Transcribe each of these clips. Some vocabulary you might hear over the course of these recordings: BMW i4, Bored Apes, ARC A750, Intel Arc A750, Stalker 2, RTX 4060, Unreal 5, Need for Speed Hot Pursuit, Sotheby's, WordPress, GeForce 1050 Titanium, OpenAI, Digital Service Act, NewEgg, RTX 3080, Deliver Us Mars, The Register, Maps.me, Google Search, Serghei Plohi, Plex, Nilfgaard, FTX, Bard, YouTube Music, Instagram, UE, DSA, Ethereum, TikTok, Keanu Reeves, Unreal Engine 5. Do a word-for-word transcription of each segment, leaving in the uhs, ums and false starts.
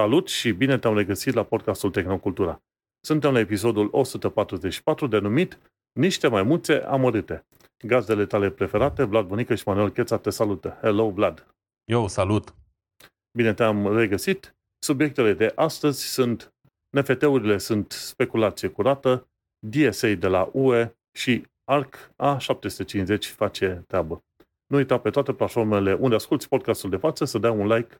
Salut și bine te-am regăsit la podcastul Tehnocultura. Suntem la episodul o sută patruzeci și patru denumit Niște maimuțe amărâte. Gazdele tale preferate, Vlad Bunică și Manuel Cheța, te salută. Hello, Vlad! Eu salut! Bine te-am regăsit. Subiectele de astăzi sunt N F T-urile sunt speculație curată, D S A de la U E și A R C A șapte sute cincizeci face treabă. Nu uita pe toate platformele unde asculti podcastul de față să dai un like,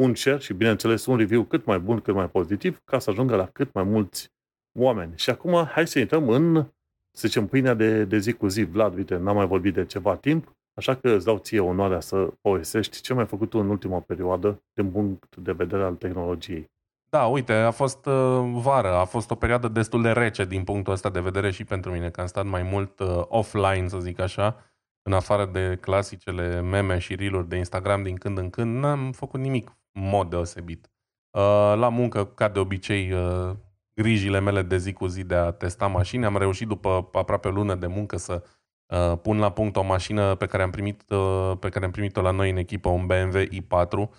un share și, bineînțeles, un review cât mai bun, cât mai pozitiv, ca să ajungă la cât mai mulți oameni. Și acum, hai să intrăm în, să zicem, pâinea de, de zi cu zi. Vlad, uite, n-am mai vorbit de ceva timp, așa că îți dau ție onoarea să povestești ce mai făcut tu în ultima perioadă din punct de vedere al tehnologiei. Da, uite, a fost vară, a fost o perioadă destul de rece din punctul ăsta de vedere și pentru mine, că am stat mai mult offline, să zic așa, în afară de clasicele meme și reel-uri de Instagram din când în când, n-am făcut nimic mod deosebit. La muncă, ca de obicei, grijile mele de zi cu zi de a testa mașini. Am reușit după aproape o lună de muncă să pun la punct o mașină pe care am primit, pe care am primit-o la noi în echipă, un B M W i patru,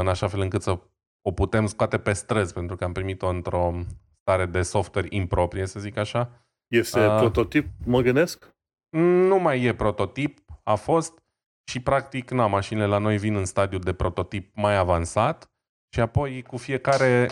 în așa fel încât să o putem scoate pe străzi, pentru că am primit-o într-o stare de software improprie, să zic așa. Este uh, prototip, mă gândesc? Nu mai e prototip, a fost și practic, na, mașinile la noi vin în stadiu de prototip mai avansat și apoi cu fiecare,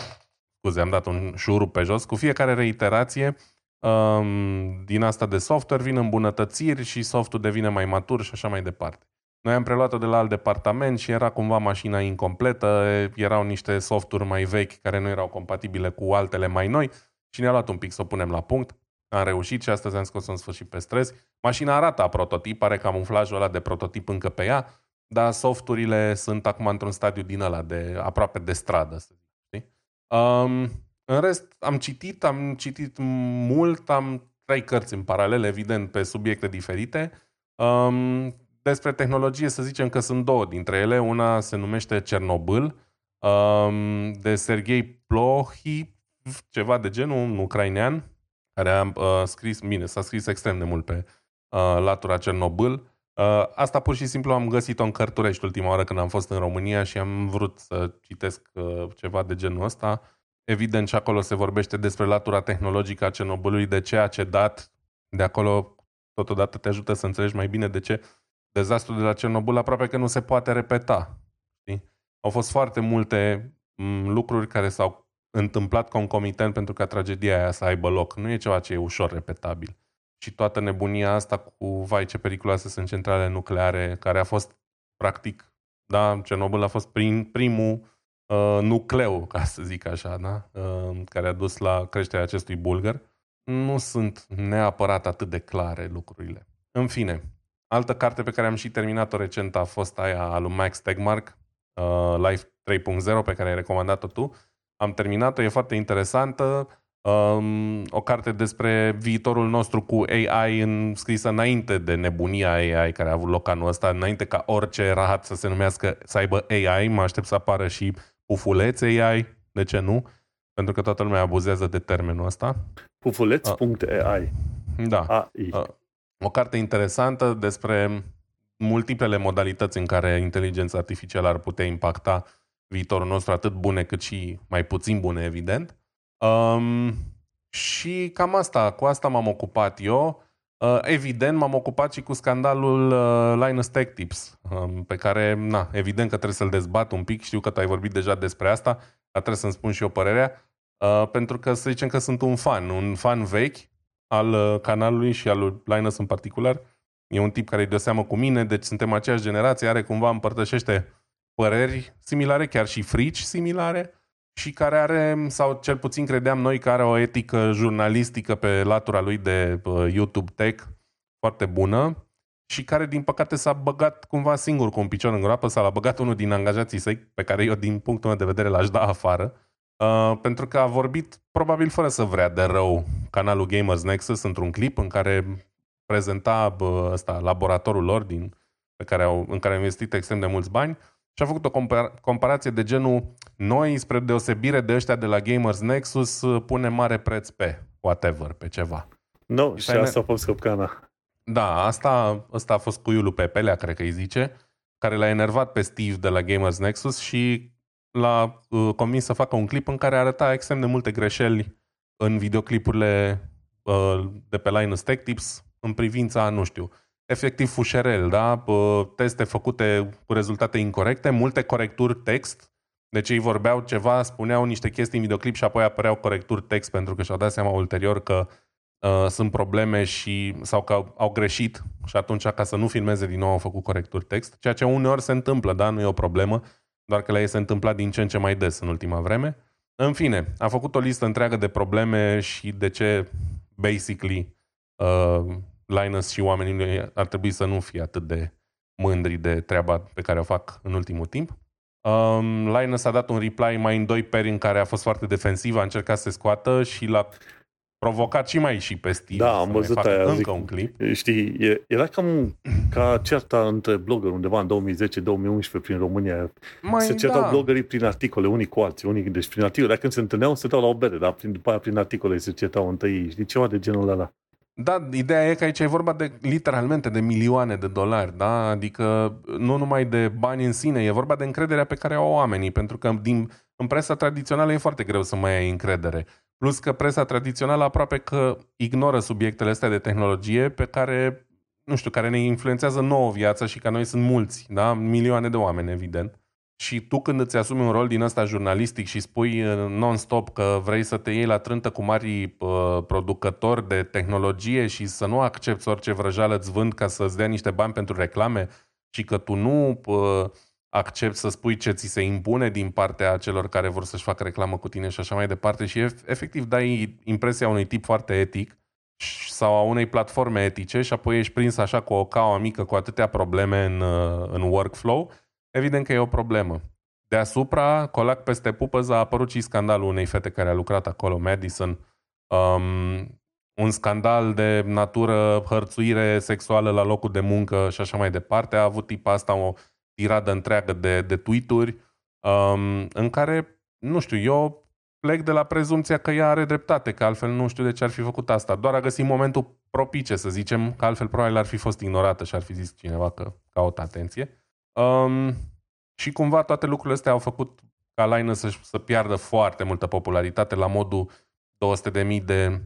scuze, am dat un șurub pe jos, cu fiecare reiterație um, din asta de software vin îmbunătățiri și softul devine mai matur și așa mai departe. Noi am preluat-o de la alt departament și era cumva mașina incompletă, erau niște softuri mai vechi care nu erau compatibile cu altele mai noi și ne-a luat un pic să o punem la punct. Am reușit și astăzi am scos-o în sfârșit pe străzi. Mașina arată a prototip, are camuflajul ăla de prototip încă pe ea, dar softurile sunt acum într-un stadiu din ăla, de, aproape de stradă. Să zic. Um, în rest, am citit, am citit mult, am trei cărți în paralel, evident, pe subiecte diferite. Um, Despre tehnologie, să zicem că sunt două dintre ele. Una se numește Cernobâl, de Serghei Plohi, ceva de genul, un ucrainean, care a scris, bine, s-a scris extrem de mult pe latura Cernobâl. Asta pur și simplu am găsit-o în Cărturești ultima oară când am fost în România și am vrut să citesc ceva de genul ăsta. Evident și acolo se vorbește despre latura tehnologică a Cernobâlului, de ce a cedat. De acolo totodată te ajută să înțelegi mai bine de ce dezastrul de la Cernobâl aproape că nu se poate repeta. Știi? Au fost foarte multe lucruri care s-au întâmplat concomitent pentru ca tragedia aia să aibă loc. Nu e ceva ce e ușor repetabil. Și toată nebunia asta cu, vai, ce periculoase sunt centralele nucleare, care a fost, practic, da, Cernobâl a fost prim, primul uh, nucleu, ca să zic așa, da? Uh, care a dus la creșterea acestui bulgar. Nu sunt neapărat atât de clare lucrurile. În fine, altă carte pe care am și terminat-o recent a fost aia a lui Max Tegmark, uh, Life trei punct zero, pe care ai recomandat-o tu. Am terminat-o, e foarte interesantă. Um, o carte despre viitorul nostru cu A I, în, scrisă înainte de nebunia A I care a avut loc anul ăsta, înainte ca orice rahat să se numească, să aibă A I. Mă aștept să apară și pufuleț A I, de ce nu? Pentru că toată lumea abuzează de termenul ăsta. Pufuleț punct A I. Da. A I. Uh, O carte interesantă despre multiplele modalități în care inteligența artificială ar putea impacta viitorul nostru, atât bune cât și mai puțin bune, evident. Um, și cam asta, cu asta m-am ocupat eu. Uh, evident, m-am ocupat și cu scandalul uh, Linus Tech Tips, um, pe care, na, evident că trebuie să-l dezbat un pic. Știu că tu ai vorbit deja despre asta, dar trebuie să-mi spun și eu părerea, uh, pentru că să zicem că sunt un fan, un fan vechi al canalului și al lui Linus în particular. E un tip care e de seamă cu mine, deci suntem aceeași generație, are cumva, împărtășește păreri similare, chiar și frici similare, și care are, sau cel puțin credeam noi, că are o etică jurnalistică pe latura lui de YouTube Tech foarte bună și care, din păcate, s-a băgat cumva singur cu un picior în groapă, s-a băgat unul din angajații săi, pe care eu, din punctul meu de vedere, l-aș da afară. Uh, pentru că a vorbit, probabil fără să vrea de rău, canalul Gamers Nexus într-un clip în care prezenta bă, ăsta, laboratorul lor din, pe care au, în care au investit extrem de mulți bani și a făcut o compara- comparație de genul: noi, spre deosebire de ăștia de la Gamers Nexus, punem mare preț pe whatever, pe ceva. No, și, și asta ne... a fost căpcana. Da, asta, asta a fost cuiulul pe pelea, cred că îi zice, care l-a enervat pe Steve de la Gamers Nexus și l-a uh, convins să facă un clip în care arăta extrem de multe greșeli în videoclipurile uh, de pe Linus Tech Tips în privința, nu știu, efectiv fușerel, da? Uh, teste făcute cu rezultate incorrecte, multe corecturi text. Deci ei vorbeau ceva, spuneau niște chestii în videoclip și apoi apăreau corecturi text pentru că și-au dat seama ulterior că uh, sunt probleme și, sau că au, au greșit și atunci, ca să nu filmeze din nou, au făcut corecturi text. Ceea ce uneori se întâmplă, da? Nu e o problemă, doar că la ei se întâmpla din ce în ce mai des în ultima vreme. În fine, a făcut o listă întreagă de probleme și de ce, basically, uh, Linus și oamenii lui ar trebui să nu fie atât de mândri de treaba pe care o fac în ultimul timp. Um, Linus a dat un reply mai în doi peri în care a fost foarte defensiv, a încercat să se scoată și l-a provocat și mai și pe Steve. Da, am văzut aia, încă zic, un clip. Știi, era cam ca certa între blogger undeva în două mii zece două mii unsprezece prin România. Mai se certau da. Bloggerii prin articole, unii cu alții, unii, deci prin articole. Dacă se întâlneau, se dau la o bere, dar prin, după aia prin articole se certau întâi, știi, ceva de genul ăla. Da, ideea e că aici e vorba de, literalmente, de milioane de dolari, da? Adică nu numai de bani în sine, e vorba de încrederea pe care o au oamenii, pentru că din, în presa tradițională e foarte greu să mai ai încredere. Plus că presa tradițională aproape că ignoră subiectele astea de tehnologie pe care, nu știu, care ne influențează nouă viața și ca noi sunt mulți, da? Milioane de oameni, evident. Și tu când îți asumi un rol din ăsta jurnalistic și spui non-stop că vrei să te iei la trântă cu mari uh, producători de tehnologie și să nu accepți orice vrăjală îți vând ca să-ți dea niște bani pentru reclame și că tu nu uh, accepți să spui ce ți se impune din partea celor care vor să-și facă reclamă cu tine și așa mai departe și efectiv dai impresia unui tip foarte etic sau a unei platforme etice și apoi ești prins așa cu o caua mică cu atâtea probleme în, în workflow. Evident că e o problemă. Deasupra, colac peste pupăză, a apărut și scandalul unei fete care a lucrat acolo, Madison. Um, un scandal de natură, hărțuire sexuală la locul de muncă și așa mai departe. A avut tipa asta o tiradă întreagă de, de tweet-uri um, în care, nu știu, eu plec de la prezumția că ea are dreptate, că altfel nu știu de ce ar fi făcut asta. Doar a găsit momentul propice, să zicem, că altfel probabil ar fi fost ignorată și ar fi zis cineva că caută atenție. Um, și cumva toate lucrurile astea au făcut ca Linus să, să piardă foarte multă popularitate la modul două sute de mii de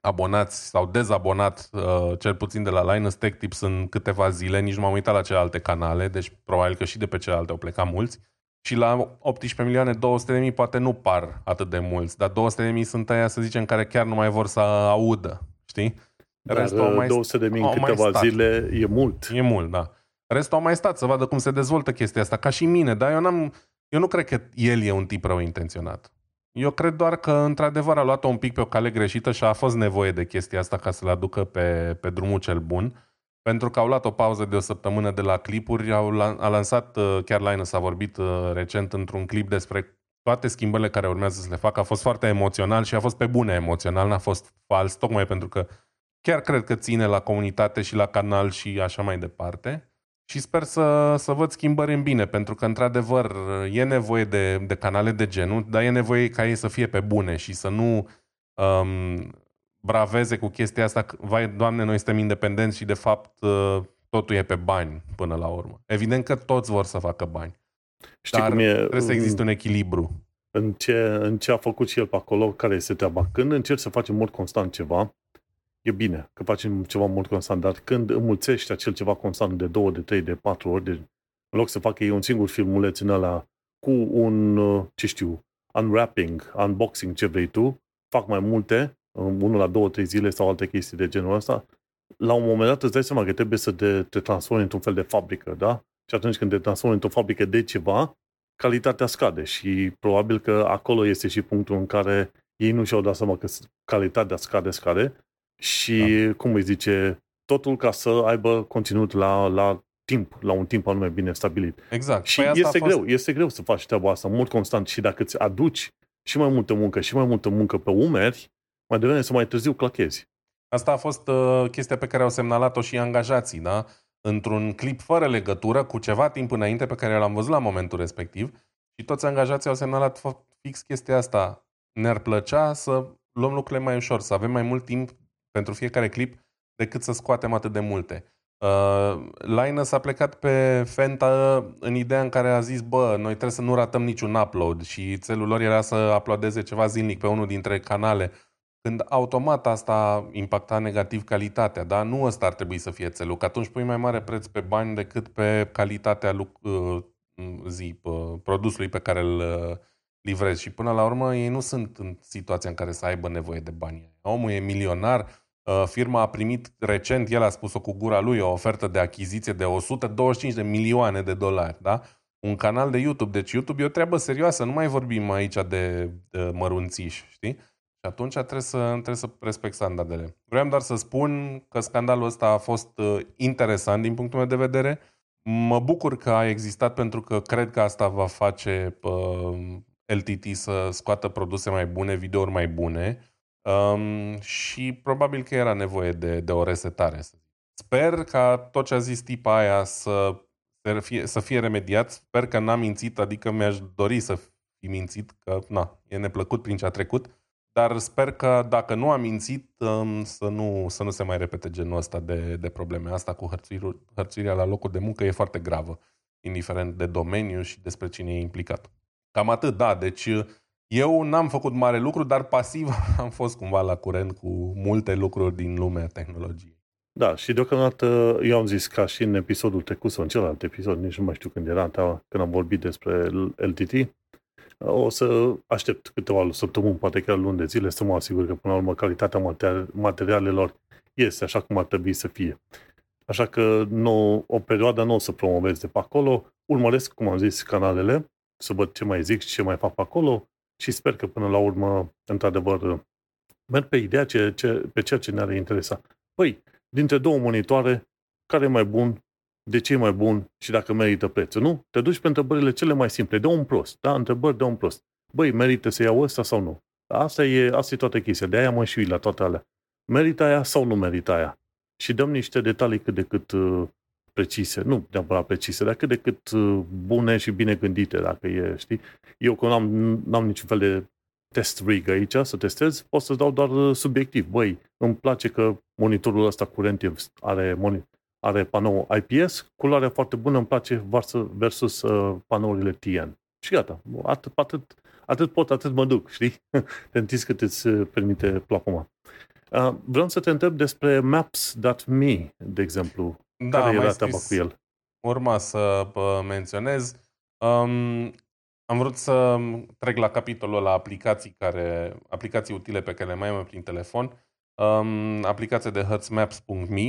abonați sau dezabonat uh, cel puțin de la Linus Tech Tips în câteva zile, nici nu m-am uitat la celelalte canale, deci probabil că și de pe celelalte au plecat mulți și la optsprezece milioane două sute de mii poate nu par atât de mulți, dar două sute de mii sunt aia, să zicem, care chiar nu mai vor să audă, știi? Restul dar mai două sute de mii în câteva zile e mult. E mult, da. Restul au mai stat să vadă cum se dezvoltă chestia asta, ca și mine, dar eu, n-am, eu nu cred că el e un tip rău intenționat. Eu cred doar că, într-adevăr, a luat-o un pic pe o cale greșită și a fost nevoie de chestia asta ca să-l aducă pe, pe drumul cel bun, pentru că au luat o pauză de o săptămână de la clipuri, au, a lansat, chiar Linus a vorbit recent într-un clip despre toate schimbările care urmează să le facă, a fost foarte emoțional și a fost pe bune emoțional, n-a fost fals, tocmai pentru că chiar cred că ține la comunitate și la canal și așa mai departe. Și sper să, să văd schimbări în bine, pentru că, într-adevăr, e nevoie de, de canale de genul, dar e nevoie ca ei să fie pe bune și să nu um, braveze cu chestia asta că, vai, Doamne, noi suntem independenți și, de fapt, totul e pe bani până la urmă. Evident că toți vor să facă bani, știi, dar cum e, trebuie să existe un echilibru. În ce, în ce a făcut și el pe acolo, care este treaba? Când încerci să faci în mod constant ceva, e bine că facem ceva mult constant, dar când înmulțești acel ceva constant de două, de trei, de patru ori, de, în loc să facă ei un singur filmuleț în ăla cu un, ce știu, unwrapping, unboxing, ce vrei tu, fac mai multe, unul la două, trei zile sau alte chestii de genul ăsta, la un moment dat îți dai seama că trebuie să te, te transformi într-un fel de fabrică, da? Și atunci când te transformi într-o fabrică de ceva, calitatea scade și probabil că acolo este și punctul în care ei nu și-au dat seama că calitatea scade, scade, și, da. Cum îi zice, totul ca să aibă conținut la, la timp, la un timp anume bine stabilit. Exact. Și păi este fost... greu, este greu să faci treaba asta mult constant și dacă îți aduci și mai multă muncă și mai multă muncă pe umeri, mai devine să mai târziu clachezi. Asta a fost uh, chestia pe care au semnalat-o și angajații, da? Într-un clip fără legătură, cu ceva timp înainte pe care l-am văzut la momentul respectiv și toți angajații au semnalat fix chestia asta. Ne-ar plăcea să luăm lucrurile mai ușor, să avem mai mult timp pentru fiecare clip decât să scoatem atât de multe. Uh, Linus a plecat pe Fenta în ideea în care a zis, bă, noi trebuie să nu ratăm niciun upload și țelul lor era să uploadeze ceva zilnic pe unul dintre canale, când automat asta impacta negativ calitatea, dar nu ăsta ar trebui să fie țelul, că atunci pui mai mare preț pe bani decât pe calitatea luc- zi, produsului pe care îl livrezi și până la urmă ei nu sunt în situația în care să aibă nevoie de bani. Omul e milionar, firma a primit recent, el a spus-o cu gura lui, o ofertă de achiziție de o sută douăzeci și cinci de milioane de dolari, da? Un canal de YouTube, deci YouTube e o treabă serioasă, nu mai vorbim aici de, de mărunțiși, știi? Și atunci trebuie să, trebuie să respect standardele. Vreau doar să spun că scandalul ăsta a fost interesant din punctul meu de vedere. Mă bucur că a existat pentru că cred că asta va face L T T să scoată produse mai bune, videouri mai bune. Um, și probabil că era nevoie de, de o resetare. Sper ca tot ce a zis tipa aia să, să, fie, să fie remediat. Sper că n-am mințit, adică mi-aș dori să fi mințit, că na, e neplăcut prin ce a trecut, dar sper că dacă nu am mințit um, să, nu, să nu se mai repete genul ăsta de, de probleme. Asta cu hărțuirea la locul de muncă e foarte gravă, indiferent de domeniu și despre cine e implicat. Cam atât, da, deci eu n-am făcut mare lucru, dar pasiv am fost cumva la curent cu multe lucruri din lumea tehnologiei. Da, și deocamdată eu am zis ca și în episodul trecut sau în celălalt episod, nici nu mai știu când era, când am vorbit despre L T T, o să aștept câteva săptămâni, poate chiar luni de zile, să mă asigur că până la urmă calitatea materialelor este așa cum ar trebui să fie. Așa că nou, o perioadă nu o să promovez de pe acolo, urmăresc, cum am zis, canalele, să văd ce mai zic și ce mai fac pe acolo, și sper că până la urmă, într-adevăr, merg pe ideea ce, ce, pe ceea ce ne-ar interesa. Păi, dintre două monitoare, care e mai bun, de ce e mai bun și dacă merită prețul, nu? Te duci pe întrebările cele mai simple, de un prost, da? Întrebări de un prost. Băi, merită să iau ăsta sau nu? Asta e, asta e toată chestia, de aia mă și uit la toate alea. Merită aia sau nu merită aia? Și dăm niște detalii cât de cât uh, precise, nu neapărat precise, dar cât de cât bune și bine gândite, dacă e, știi? Eu că n-am, n-am niciun fel de test rig aici să testez, pot să dau doar subiectiv. Băi, îmi place că monitorul ăsta curent are, are panou I P S, culoarea foarte bună, îmi place versus uh, panourile T N. Și gata, atât, atât, atât pot, atât mă duc, știi? Te întinzi cât îți permite platforma. Uh, vreau să te întreb despre maps punct me, de exemplu. Da, care era treaba cu el? Urma să menționez. Um, am vrut să trec la capitolul ăla aplicații, care, aplicații utile pe care le mai am prin telefon. Um, aplicația de maps punct me,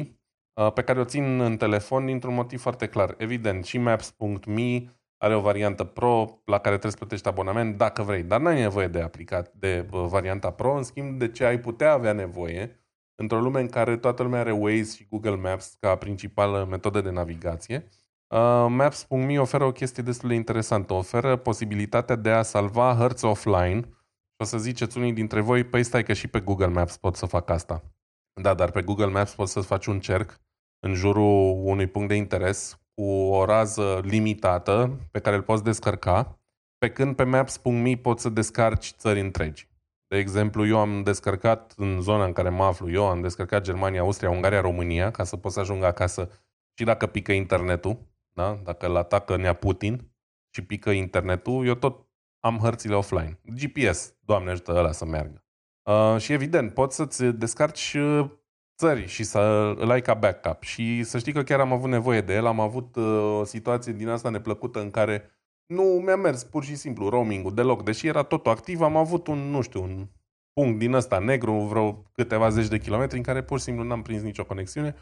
uh, pe care o țin în telefon dintr-un motiv foarte clar. Evident, și maps punct me are o variantă Pro la care trebuie să plătești abonament dacă vrei, dar n-ai nevoie de, aplica- de uh, varianta Pro. În schimb, de ce ai putea avea nevoie într-o lume în care toată lumea are Waze și Google Maps ca principală metodă de navigație, uh, maps punct me oferă o chestie destul de interesantă. Oferă posibilitatea de a salva hărți offline. Și o să ziceți unii dintre voi, păi stai că și pe Google Maps pot să fac asta. Da, dar pe Google Maps poți să-ți faci un cerc în jurul unui punct de interes cu o rază limitată pe care îl poți descărca, pe când pe maps punct me poți să descarci țări întregi. De exemplu, eu am descărcat în zona în care mă aflu eu, am descărcat Germania, Austria, Ungaria, România, ca să pot să ajung acasă și dacă pică internetul, da? Dacă îl atacă nea Putin și pică internetul, eu tot am hărțile offline. G P S, Doamne ajută ăla să meargă. Uh, și evident, poți să-ți descarci țări și să îl ai ca backup. Și să știi că chiar am avut nevoie de el, am avut uh, o situație din asta neplăcută în care nu mi-a mers pur și simplu roaming-ul deloc, deși era totul activ, am avut un, nu știu, un punct din ăsta negru, vreo câteva zeci de kilometri în care pur și simplu n-am prins nicio conexiune.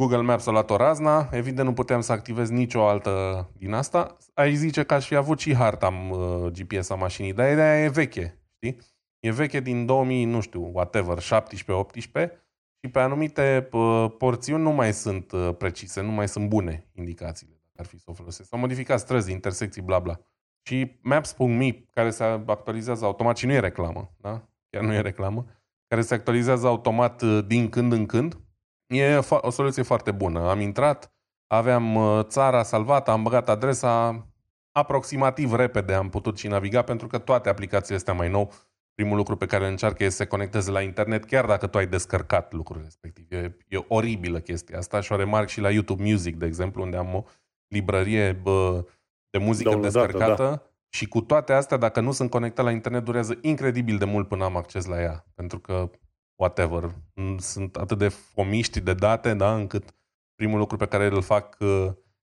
Google Maps a luat o razna, evident nu puteam să activez nicio altă din asta. Ai zice că aș fi avut și harta G P S a mașinii, dar ideea e veche, știi? E veche din două mii, nu știu, whatever, șaptesprezece optsprezece și pe anumite porțiuni nu mai sunt precise, nu mai sunt bune indicațiile. Ar fi să o folosesc. S-au modificat străzi, intersecții, bla bla. Și maps punct me, care se actualizează automat și nu e reclamă, da? Chiar nu e reclamă, care se actualizează automat din când în când, e o soluție foarte bună. Am intrat, aveam țara salvată, am băgat adresa, aproximativ repede am putut și naviga, pentru că toate aplicațiile astea mai nou, primul lucru pe care îl încearcă este să se conecteze la internet, chiar dacă tu ai descărcat lucrurile respective. E, e oribilă chestia asta și o remarc și la YouTube Music, de exemplu, unde am o librărie bă, de muzică Domnul descărcată dată, da. Și cu toate astea, dacă nu sunt conectat la internet, durează incredibil de mult până am acces la ea. Pentru că, whatever, sunt atât de fomiști de date, da, încât primul lucru pe care îl fac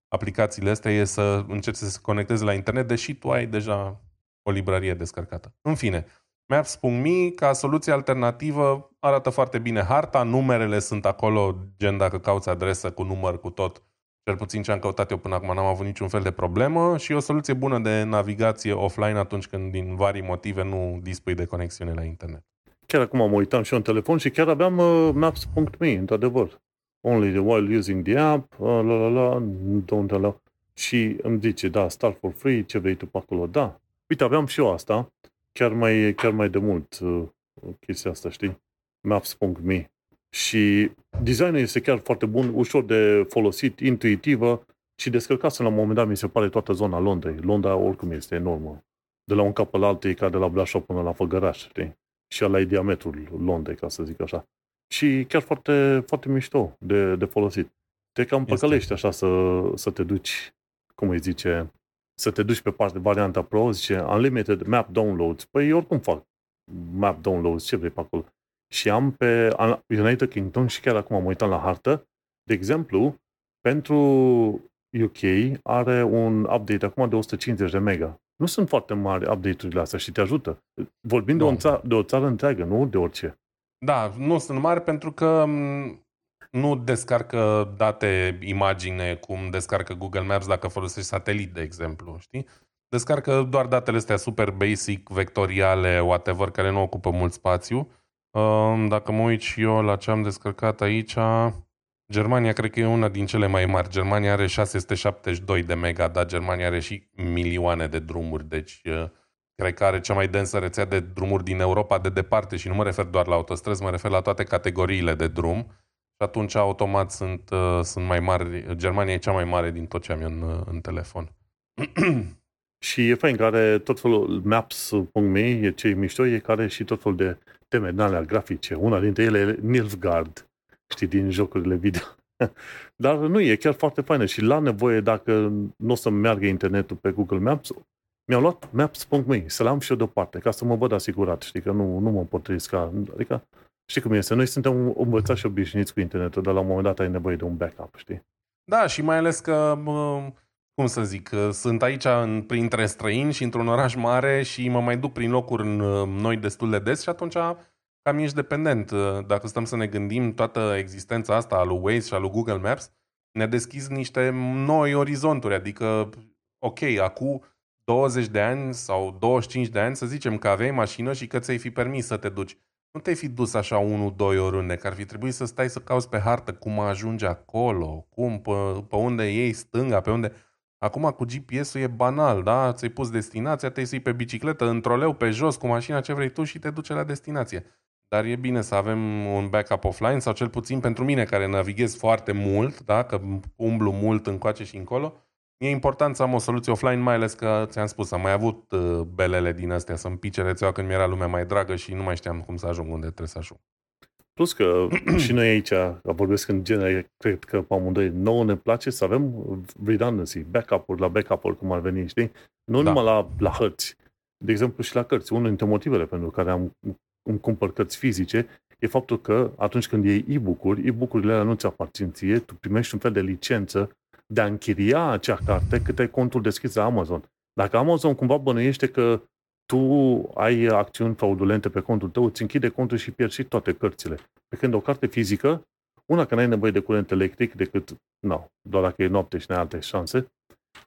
aplicațiile astea e să încerci să se conecteze la internet, deși tu ai deja o librărie descărcată. În fine, Maps.me ca soluție alternativă arată foarte bine harta, numerele sunt acolo, gen dacă cauți adresă cu număr, cu tot, cel puțin ce am căutat eu până acum, n-am avut niciun fel de problemă și e o soluție bună de navigație offline atunci când din vari motive nu dispui de conexiune la internet. Chiar acum mă uitam și eu în telefon și chiar aveam uh, Maps.me, într-adevăr. Only while using the app, uh, la la la, don't allow. Și îmi zice, da, start for free, ce vrei tu pe acolo, da. Uite, aveam și eu asta, chiar mai, chiar mai de mult uh, chestia asta, știi? Maps.me. Și designul este chiar foarte bun, ușor de folosit, intuitivă și descărcasă la un moment dat, mi se pare, toată zona Londrei. Londra oricum este enormă. De la un cap la altul, e ca de la Brașov până la Făgăraș, știi? Și ăla e diametrul Londrei, ca să zic așa. Și chiar foarte, foarte mișto de, de folosit. Te cam păcălești așa să, să te duci, cum îi zice, să te duci pe parte, varianta Pro, zice Unlimited Map Downloads. Păi oricum fac Map Downloads, ce vrei pe acolo? Și am pe United Kingdom și chiar acum am uitat la hartă. De exemplu, pentru U K are un update acum de o sută cincizeci de mega. Nu sunt foarte mari update-urile astea și te ajută. Vorbim de o, țară, de o țară întreagă, nu de orice. Da, nu sunt mari pentru că nu descarcă date, imagine, cum descarcă Google Maps dacă folosești satelit, de exemplu, știi? Descarcă doar datele astea super basic, vectoriale, whatever, care nu ocupă mult spațiu. Dacă mă uit și eu la ce am descărcat aici, Germania cred că e una din cele mai mari. Germania are șase sute șaptezeci și doi de mega, dar Germania are și milioane de drumuri, deci cred că are cea mai densă rețea de drumuri din Europa de departe și nu mă refer doar la autostrăzi, mă refer la toate categoriile de drum și atunci automat sunt, sunt mai mari. Germania e cea mai mare din tot ce am eu în, în telefon. Și e fain că are tot felul Maps.me, e ce-i mișto, e care și tot felul de teme din alea grafice. Una dintre ele e Nilfgaard, știi, din jocurile video. Dar nu, e chiar foarte faină și la nevoie, dacă nu o să meargă internetul pe Google Maps, mi-am luat Maps.me, să l-am și eu deoparte, ca să mă văd asigurat, știi, că nu, nu mă împotrivesc. Adică, știi cum este, noi suntem învățați și obișnuiți cu internetul, dar la un moment dat ai nevoie de un backup, știi? Da, și mai ales că... Mă... Cum să zic, sunt aici printre străini și într-un oraș mare și mă mai duc prin locuri noi destul de des și atunci cam ești dependent. Dacă stăm să ne gândim, toată existența asta a lui Waze și a lui Google Maps ne-a deschis niște noi orizonturi. Adică, ok, acum douăzeci de ani sau douăzeci și cinci de ani să zicem că aveai mașină și că ți-ai fi permis să te duci. Nu te-ai fi dus așa unu, doi oriunde, că ar fi trebuit să stai să cauți pe hartă cum ajungi acolo, cum, pe, pe unde iei stânga, pe unde... Acum cu G P S-ul e banal, da? Ți-ai pus destinația, te-ai sui pe bicicletă, în troleu, pe jos, cu mașina, ce vrei tu și te duce la destinație. Dar e bine să avem un backup offline sau cel puțin pentru mine care navighez foarte mult, da? Că umblu mult încoace și încolo. E important să am o soluție offline, mai ales că, ți-am spus, am mai avut belele din astea să-mi pice rețeaua când mi-era lumea mai dragă și nu mai știam cum să ajung unde trebuie să ajung. Plus că și noi aici, vorbesc în genere, cred că pe amândoi, nouă ne place să avem redundancy, backup-uri la backup-uri, cum ar veni, știi? Nu da. Numai la, la hărți. De exemplu și la cărți. Unul dintre motivele pentru care am, îmi cumpăr cărți fizice e faptul că atunci când iei e-book-uri, e-book-urile alea nu ți aparțin ție, tu primești un fel de licență de a închiria acea carte cât ai contul deschis la Amazon. Dacă Amazon cumva bănuiește că tu ai acțiuni fraudulente pe contul tău, îți închide contul și pierzi și toate cărțile. Pe când o carte fizică, una că n-ai nevoie de curent electric decât, nu, doar dacă e noapte și n-ai alte șanse,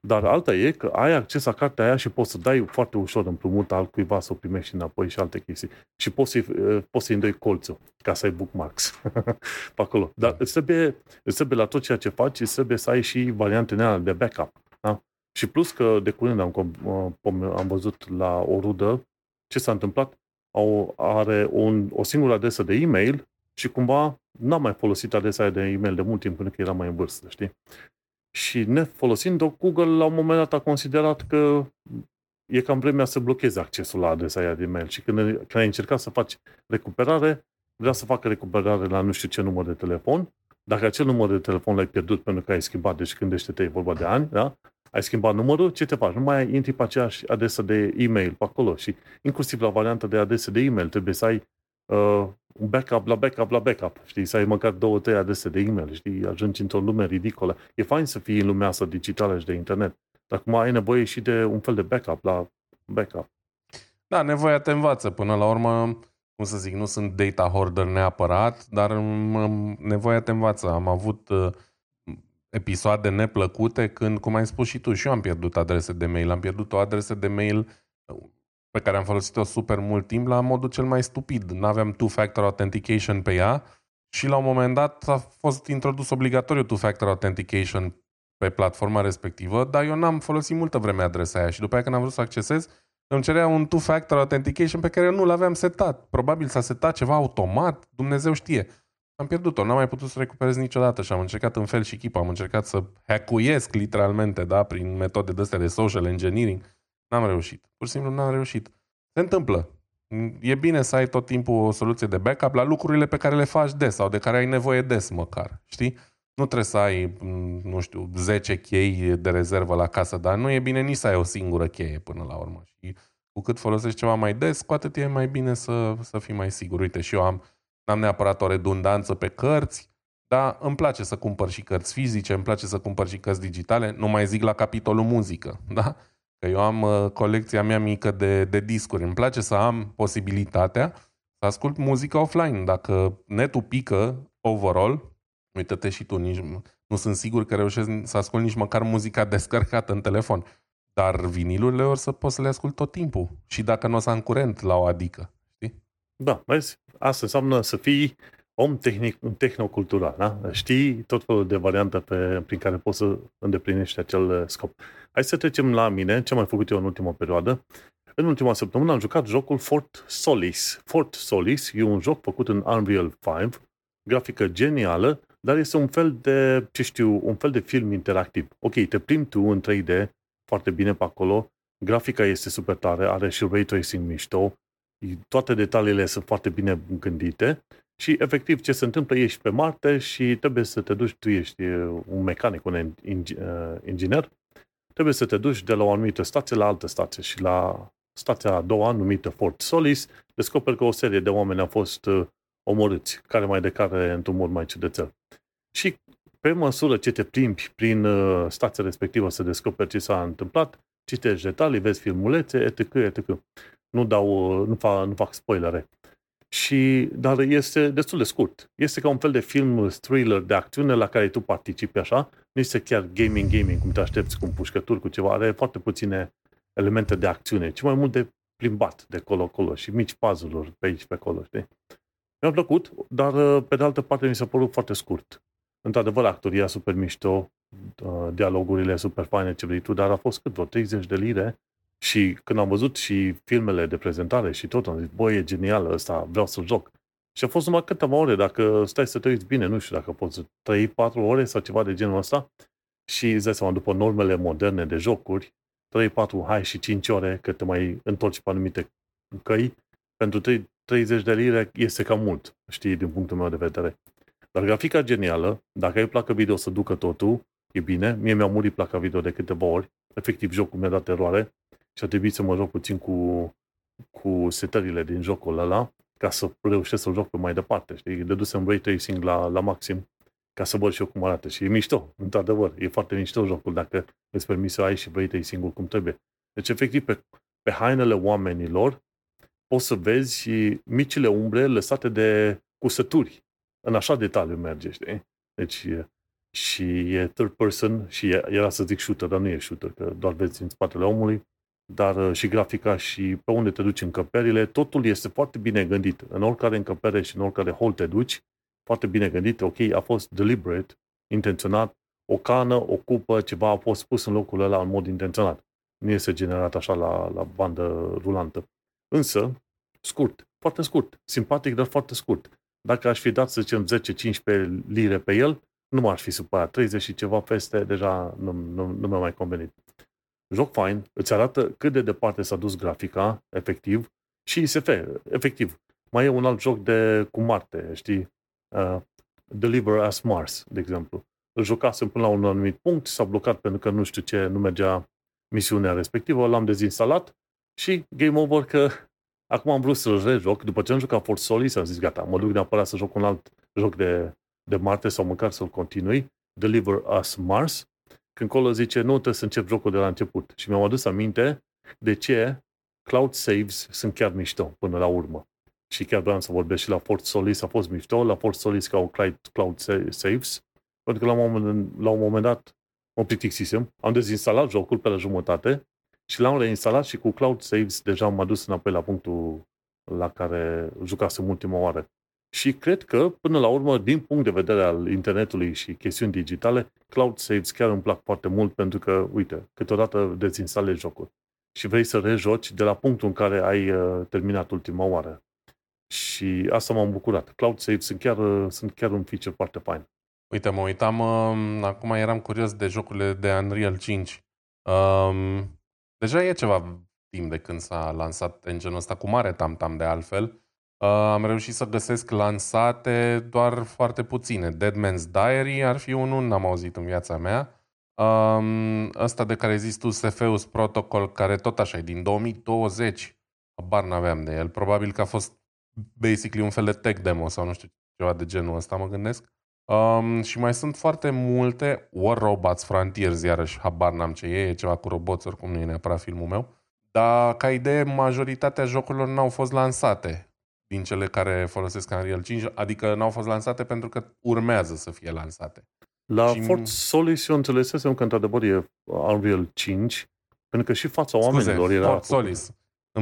dar alta e că ai acces la cartea aia și poți să dai foarte ușor împrumut altcuiva să o primești înapoi și alte chestii. Și poți să-i, poți să-i îndoi colțul ca să ai bookmarks pe acolo. Dar îți trebuie, îți trebuie la tot ceea ce faci, îți trebuie să ai și variantele de backup. Da? Și plus că de curând am, am văzut la o rudă ce s-a întâmplat, au, are un, o singură adresă de e-mail și cumva n-am mai folosit adresa aia de e-mail de mult timp până că era mai în vârstă, știi? Și nefolosind-o, Google la un moment dat a considerat că e cam vremea să blochezi accesul la adresa aia de mail. Și când, când ai încercat să faci recuperare, vrea să facă recuperare la nu știu ce număr de telefon. Dacă acel număr de telefon l-ai pierdut pentru că ai schimbat, deci gândește-te, e vorba de ani, da? Ai schimbat numărul, ce te faci? Nu mai ai intri pe aceeași adresă de e-mail pe acolo. Și inclusiv la varianta de adrese de e-mail trebuie să ai uh, un backup la backup la backup. Știi? Să ai măcar două, trei adrese de e-mail. Știi? Ajungi într-o lume ridicolă. E fain să fii în lumea asta digitală și de internet. Dar acum ai nevoie și de un fel de backup la backup. Da, nevoia te învață. Până la urmă, cum să zic, nu sunt data hoarder neapărat, dar nevoia te învață. Am avut episoade neplăcute când, cum ai spus și tu, și eu am pierdut adrese de mail. Am pierdut o adresă de mail pe care am folosit-o super mult timp la modul cel mai stupid. N-aveam two-factor authentication pe ea și la un moment dat a fost introdus obligatoriu two-factor authentication pe platforma respectivă, dar eu n-am folosit multă vreme adresa aia și după aia când am vrut să accesez, îmi cerea un two-factor authentication pe care eu nu l-aveam setat. Probabil s-a setat ceva automat, Dumnezeu știe. Am pierdut-o, n-am mai putut să recuperez niciodată și am încercat în fel și chip, am încercat să hackuiesc literalmente, da, prin metode de astea de social engineering. N-am reușit. Pur și simplu n-am reușit. Se întâmplă. E bine să ai tot timpul o soluție de backup la lucrurile pe care le faci des sau de care ai nevoie des măcar, știi? Nu trebuie să ai, nu știu, zece chei de rezervă la casă, dar nu e bine nici să ai o singură cheie până la urmă. Și cu cât folosești ceva mai des, cu atât e mai bine să, să fii mai sigur. Uite, și eu am, n-am neapărat o redundanță pe cărți, dar îmi place să cumpăr și cărți fizice, îmi place să cumpăr și cărți digitale, nu mai zic la capitolul muzică, da? Că eu am colecția mea mică de, de discuri, îmi place să am posibilitatea să ascult muzică offline. Dacă netul pică overall, uită-te și tu, nici, nu sunt sigur că reușesc să ascult nici măcar muzica descărcată în telefon. Dar vinilurile ori să poți să le ascult tot timpul. Și dacă nu o să am curent la o adică. Știi? Da, vezi? Asta înseamnă să fii om tehnic, tehnocultural. Da? Știi tot felul de variante pe, prin care poți să îndeplinești acel scop. Hai să trecem la mine, ce am mai făcut eu în ultima perioadă. În ultima săptămână am jucat jocul Fort Solis. Fort Solis e un joc făcut în Unreal five, grafică genială, dar este un fel de, ce știu, un fel de film interactiv. Ok, te plimbi tu în trei D, foarte bine pe acolo, grafica este super tare, are și ray tracing mișto, toate detaliile sunt foarte bine gândite și, efectiv, ce se întâmplă, ești pe Marte și trebuie să te duci, tu ești un mecanic, un inginer, trebuie să te duci de la o anumită stație la altă stație și la stația a doua, numită Fort Solis, descoperi că o serie de oameni au fost omorâți, care mai de care, într-un mod mai ciudățel. Și pe măsură ce te plimbi prin stația respectivă să descoperi ce s-a întâmplat, citești detalii, vezi filmulețe, etc, et cetera. Nu dau, nu fac, nu fac spoilere. Și, dar este destul de scurt. Este ca un fel de film thriller de acțiune la care tu participi așa, nu este chiar gaming-gaming, cum te aștepți, cu împușcături, cu ceva, are foarte puține elemente de acțiune, ci mai mult de plimbat de colo-colo și mici puzzle-uri pe aici, pe acolo, știi? Mi-a plăcut, dar pe de altă parte mi s-a părut foarte scurt. Într-adevăr, actoria super mișto, dialogurile super faine, ce vrei tu, dar a fost cât vreo treizeci de lire și când am văzut și filmele de prezentare și tot, am zis, băi, e genial ăsta, vreau să-l joc. Și a fost numai câteva ore, dacă stai să te uiți bine, nu știu dacă poți trei patru ore sau ceva de genul ăsta și îți dai seama, după normele moderne de jocuri, trei patru, hai și cinci ore, că te mai întorci pe anumite căi, pentru treizeci de lire este cam mult, știi, din punctul meu de vedere. Dar grafica genială, dacă ai placă video să ducă totul, e bine. Mie mi-a murit placa video de câteva ori. Efectiv, jocul mi-a dat eroare și a trebuit să mă joc puțin cu, cu setările din jocul ăla ca să reușesc să-l joc pe mai departe. Știi, dedusem ray tracing la, la maxim ca să văd și eu cum arată. Și e mișto, într-adevăr. E foarte mișto jocul dacă îți permiți să ai și ray tracing-ul cum trebuie. Deci, efectiv, pe, pe hainele oamenilor poți să vezi și micile umbre lăsate de cusături. În așa detaliu merge, știi? Deci, și e third person și e, era să zic shooter, dar nu e shooter, că doar vezi în spatele omului, dar și grafica și pe unde te duci încăperile, totul este foarte bine gândit. În oricare încăpere și în oricare hol te duci, foarte bine gândit, ok, a fost deliberate, intenționat, o cană, o cupă, ceva a fost pus în locul ăla în mod intenționat. Nu este generat așa la, la bandă rulantă. Însă, scurt, foarte scurt, simpatic, dar foarte scurt. Dacă aș fi dat, să zicem, zece cincisprezece lire pe el, nu m-aș fi supărat. treizeci și ceva peste, deja nu, nu, nu mi-a mai convenit. joc fain, îți arată cât de departe s-a dus grafica, efectiv, și I S F, efectiv. Mai e un alt joc de cu Marte, știi? Uh, Deliver Us Mars, de exemplu. Îl jucasem până la un anumit punct, s-a blocat pentru că nu știu ce, nu mergea misiunea respectivă, l-am dezinstalat și game over că acum am vrut să-l rejoc. După ce am jucat Fort Solis, am zis gata, mă duc neapărat să joc un alt joc de, de Marte sau măcar să-l continui, Deliver Us Mars. Când colo zice, nu, trebuie să încep jocul de la început. Și mi-am adus aminte de ce cloud saves sunt chiar mișto până la urmă. Și chiar vreau să vorbesc și la Fort Solis a fost mișto, la Fort Solis ca au cloud saves, pentru că la un moment, la un moment dat mă plictisisem, am dezinstalat jocul pe la jumătate și l-am reinstalat și cu cloud saves deja m-am dus înapoi la punctul la care jucasem ultima oară. Și cred că, până la urmă, din punct de vedere al internetului și chestiuni digitale, cloud saves chiar îmi plac foarte mult pentru că, uite, câteodată dezinstalezi jocul și vrei să rejoci de la punctul în care ai uh, terminat ultima oară. Și asta m-am bucurat. Cloud saves sunt chiar, uh, sunt chiar un feature foarte fain. Uite, mă uitam, uh, acum eram curios de jocurile de Unreal cinci. Uh, deja e ceva timp de când s-a lansat engine-ul ăsta cu mare tam-tam de altfel. Uh, am reușit să găsesc lansate doar foarte puține. Dead Man's Diary ar fi unul, n-am auzit în viața mea. Uh, ăsta de care zici tu, Cepheus Protocol, care tot așa e din două mii douăzeci. Habar n-aveam de el. Probabil că a fost basically un fel de tech demo sau nu știu, ceva de genul ăsta, mă gândesc. Uh, și mai sunt foarte multe. War Robots Frontiers, iarăși, habar n-am ce e. E ceva cu roboți, oricum nu e neapărat filmul meu. Dar, ca idee, majoritatea jocurilor n-au fost lansate din cele care folosesc Unreal cinci, adică n-au fost lansate pentru că urmează să fie lansate. La și... Fort Solis eu înțelesesem că într-adevăr e Unreal cinci, pentru că și fața scuze, oamenilor era... Fort Solis. Acolo.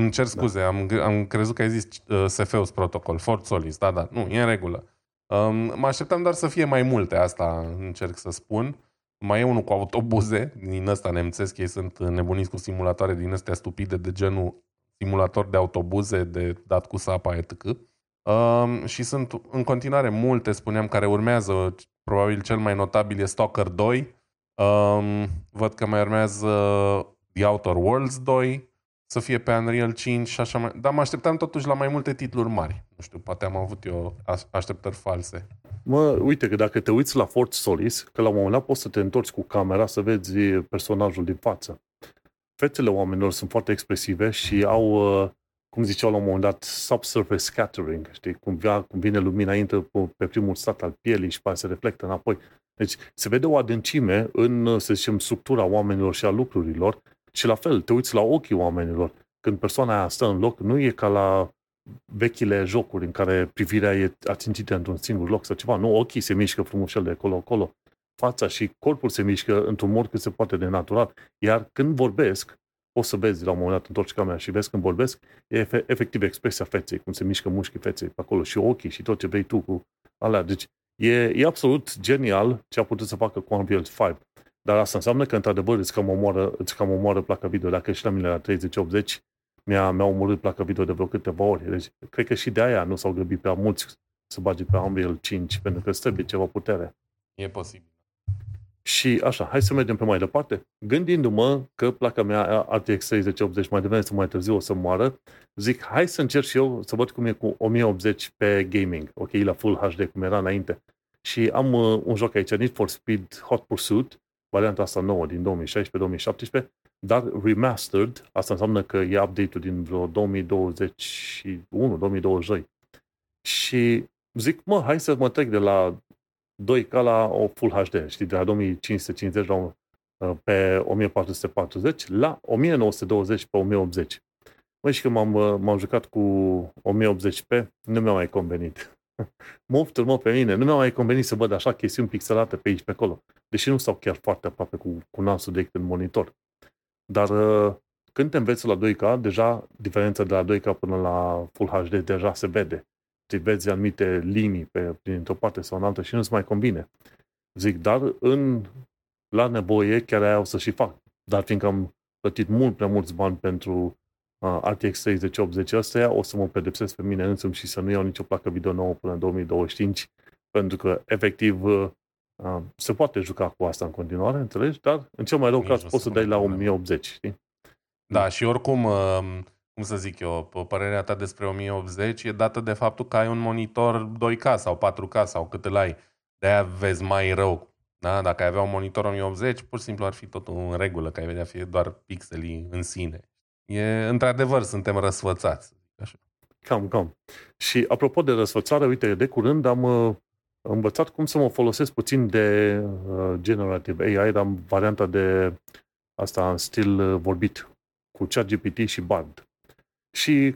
Îmi cer scuze, da. am, am crezut că ai zis Cepheus Protocol. Fort Solis, da, da, nu, e în regulă. Um, mă așteptam doar să fie mai multe, asta încerc să spun. Mai e unul cu autobuze, din ăsta nemțesc, ei sunt nebuniți cu simulatoare din astea stupide de genul simulator de autobuze, de dat cu sapa, et cetera. Um, și sunt în continuare multe, spuneam, care urmează. Probabil cel mai notabil e Stalker doi. Um, văd că mai urmează The Outer Worlds doi, să fie pe Unreal cinci și așa mai... Dar mă așteptam totuși la mai multe titluri mari. Nu știu, poate am avut eu așteptări false. Mă, uite că dacă te uiți la Fort Solis, că la un moment dat poți să te întorci cu camera să vezi personajul din față. Fețele oamenilor sunt foarte expresive și au, cum ziceau la un moment dat, subsurface scattering, știi? Cum vine lumina, intră pe primul strat al pielii și se reflectă înapoi. Deci se vede o adâncime în, să zicem, structura oamenilor și a lucrurilor și la fel, te uiți la ochii oamenilor. Când persoana aia stă în loc, nu e ca la vechile jocuri în care privirea e ațintită într-un singur loc sau ceva. Nu, ochii se mișcă frumușel de acolo-acolo. Fața și corpul se mișcă într-un mod cât se poate de natural, iar când vorbesc, poți să vezi la un moment dat, întorci camera și vezi când vorbesc, e efectiv expresia feței, cum se mișcă mușchii feței pe acolo și ochii și tot ce vei tu cu alea. Deci e, e absolut genial ce a putut să facă cu Unreal cinci, dar asta înseamnă că într-adevăr îți cam omoară, îți cam omoară placa video. Dacă și la mine la treizeci optzeci mi-a, mi-a omorât placa video de vreo câteva ori. Deci cred că și de aia nu s-au grăbit prea mulți să bage pe Unreal cinci, pentru că îți trebuie ceva putere. E posibil. Și așa, hai să mergem pe mai departe. Gândindu-mă că placa mea R T X treizeci optzeci mai devreme sau mai târziu o să moară, zic, hai să încerc și eu să văd cum e cu o mie optzeci pe gaming, ok, la Full H D cum era înainte. Și am uh, un joc aici, Need for Speed Hot Pursuit, varianta asta nouă din două mii șaisprezece două mii șaptesprezece, dar remastered, asta înseamnă că e update-ul din vreo două mii douăzeci și unu două mii douăzeci și doi. Și zic, mă, hai să mă trec de la doi K la o Full H D, știi, de la două mii cinci sute cincizeci la, pe o mie patru sute patruzeci la o mie nouă sute douăzeci pe o mie optzeci. Măi, și când m-am, m-am jucat cu o mie optzeci p, nu mi-a mai convenit. Mă urmă pe mine, nu mi-a mai convenit să văd așa chestiuni pixelate pe aici, pe acolo. Deși nu stau chiar foarte aproape cu, cu nasul direct în monitor. Dar când te înveți la doi K, deja diferența de la doi K până la Full H D deja se vede. Îți vezi anumite linii pe, printr-o parte sau în altă și nu-ți mai combine. Zic, dar în, la nevoie chiar aia o să și fac. Dar fiindcă am plătit mult prea mulți bani pentru uh, R T X treizeci optzeci ăsta, o să mă pedepsesc pe mine însumi și să nu iau nicio placă video nouă până în două mii douăzeci și cinci, pentru că efectiv Se poate juca cu asta în continuare, înțelegi? Dar în cel mai rău caz poți să dai la o mie optzeci, știi? Da, și oricum, cum să zic eu, părerea ta despre o mie optzeci e dată de faptul că ai un monitor doi K sau patru K sau cât îl ai. De-aia vezi mai rău. Da? Dacă ai avea un monitor o mie optzeci, pur și simplu ar fi totul în regulă, că ai vedea fie doar pixelii în sine. E, într-adevăr, suntem răsfățați. Așa. Cam, cam. Și apropo de răsfățare, uite, de curând am uh, învățat cum să mă folosesc puțin de uh, generative A I, dar am varianta de asta în stil uh, vorbit, cu ChatGPT și Bard. Și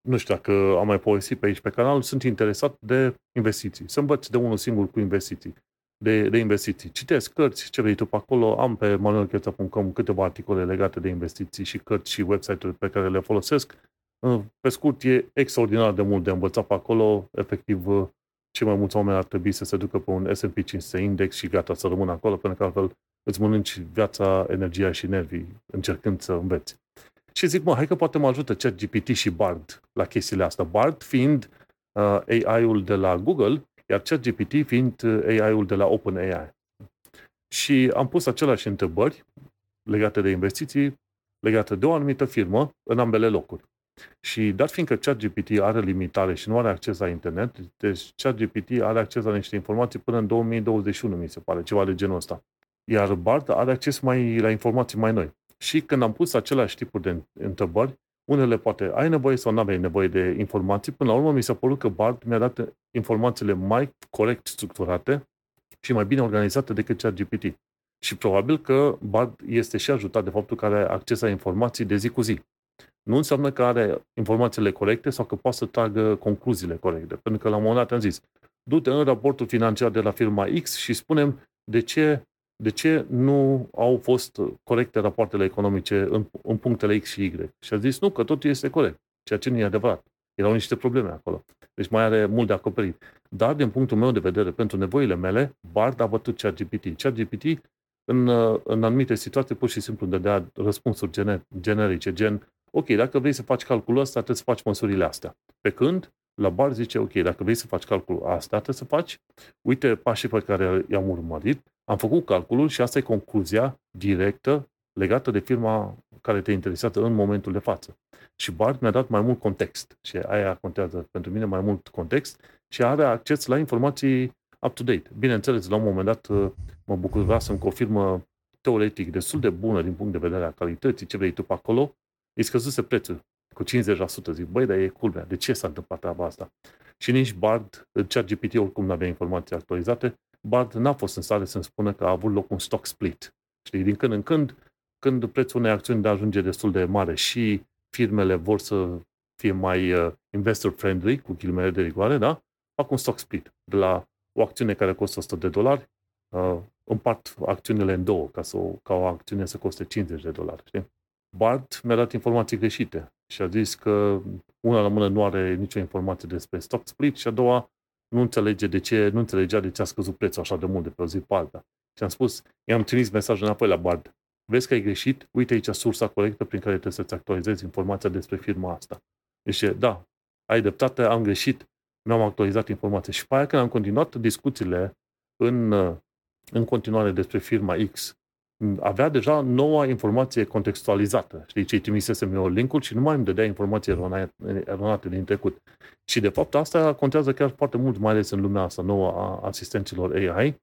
nu știu dacă am mai povestit pe aici pe canal, sunt interesat de investiții. Să învăț de unul singur cu investiții. De, de investiții. Citesc cărți, ce vrei tu pe acolo, am pe manuel cheța punct com câteva articole legate de investiții și cărți și website-uri pe care le folosesc. Pe scurt, e extraordinar de mult de învățat pe acolo. Efectiv, cei mai mulți oameni ar trebui să se ducă pe un S and P cinci sute index și gata, să rămână acolo, pentru că altfel îți mănânci viața, energia și nervii încercând să înveți. Și zic, mă, hai că poate mă ajută ChatGPT și Bard la chestiile astea. Bard fiind uh, A I-ul de la Google, iar ChatGPT fiind A I-ul de la OpenAI. Și am pus aceleași întrebări legate de investiții, legate de o anumită firmă, în ambele locuri. Și dat fiindcă ChatGPT are limitare și nu are acces la internet, deci ChatGPT are acces la niște informații până în două mii douăzeci și unu, mi se pare, ceva de genul ăsta. Iar Bard are acces mai la informații mai noi. Și când am pus aceleași tipuri de întrebări, unele poate ai nevoie sau nu ai nevoie de informații, până la urmă mi s-a părut că Bard mi-a dat informațiile mai corect structurate și mai bine organizate decât ChatGPT. Și probabil că Bard este și ajutat de faptul că are acces la informații de zi cu zi. Nu înseamnă că are informațiile corecte sau că poate să tragă concluziile corecte. Pentru că la un moment dat am zis, du-te în raportul financiar de la firma X și spune-mi de ce, de ce nu au fost corecte rapoartele economice în, în punctele X și Y. Și a zis, nu, că totul este corect, ceea ce nu e adevărat. Erau niște probleme acolo. Deci mai are mult de acoperit. Dar, din punctul meu de vedere, pentru nevoile mele, Bard a bătut ChatGPT. ChatGPT, în, în anumite situații, pur și simplu dădea răspunsuri gener- generice, gen ok, dacă vrei să faci calculul ăsta, trebuie să faci măsurile astea. Pe când, la Bard zice, ok, dacă vrei să faci calculul asta, trebuie să faci, uite pașii pe care i-am urmărit, am făcut calculul și asta e concluzia directă legată de firma care te interesează în momentul de față. Și Bard mi-a dat mai mult context și aia contează pentru mine, mai mult context și are acces la informații up-to-date. Bineînțeles, la un moment dat mă bucura să-mi confirmă teoretic destul de bună din punct de vedere a calității, ce vrei tu pe acolo, îi scăzuse prețul cu cincizeci la sută. Zic, băi, dar e culmea. De ce s-a întâmplat treaba asta? Și nici Bard, ChatGPT oricum nu avea informații actualizate, Bard n-a fost în stare să-mi spună că a avut loc un stock split. Știi, din când în când, când prețul unei acțiuni ajunge destul de mare și firmele vor să fie mai investor-friendly, cu ghilimele de rigoare, da? Fac un stock split. De la o acțiune care costă o sută de dolari, împart acțiunile în două, ca, să, ca o acțiune să coste cincizeci de dolari, știi? Bard mi-a dat informații greșite și a zis că una la mână nu are nicio informație despre stock split și a doua nu înțelege de ce, nu înțelegea de ce a scăzut prețul așa de mult de pe o zi pe alta. Și am spus, i-am trimis mesajul înapoi la Bard. Vezi că ai greșit? Uite aici sursa corectă prin care trebuie să-ți actualizezi informația despre firma asta. Deci, da, ai dreptate, am greșit, mi-am actualizat informația. Și pe aia când am continuat discuțiile în, în continuare despre firma X, avea deja noua informație contextualizată. Știi, ce-i trimisesem eu link-ul și nu mai îmi dădea informații eronate din trecut. Și de fapt asta contează chiar foarte mult, mai ales în lumea asta nouă a asistenților A I.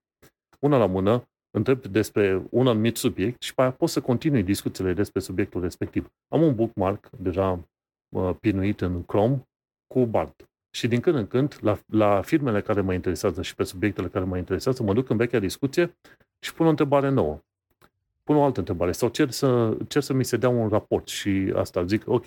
Una la mână, întreb despre un anumit subiect și pe aia pot să continui discuțiile despre subiectul respectiv. Am un bookmark deja uh, pinuit în Chrome cu Bard. Și din când în când, la, la firmele care mă interesează și pe subiectele care mă interesează, mă duc în vechea discuție și pun o întrebare nouă. Pun o altă întrebare. Sau cer să, cer să mi se dea un raport și asta zic, ok,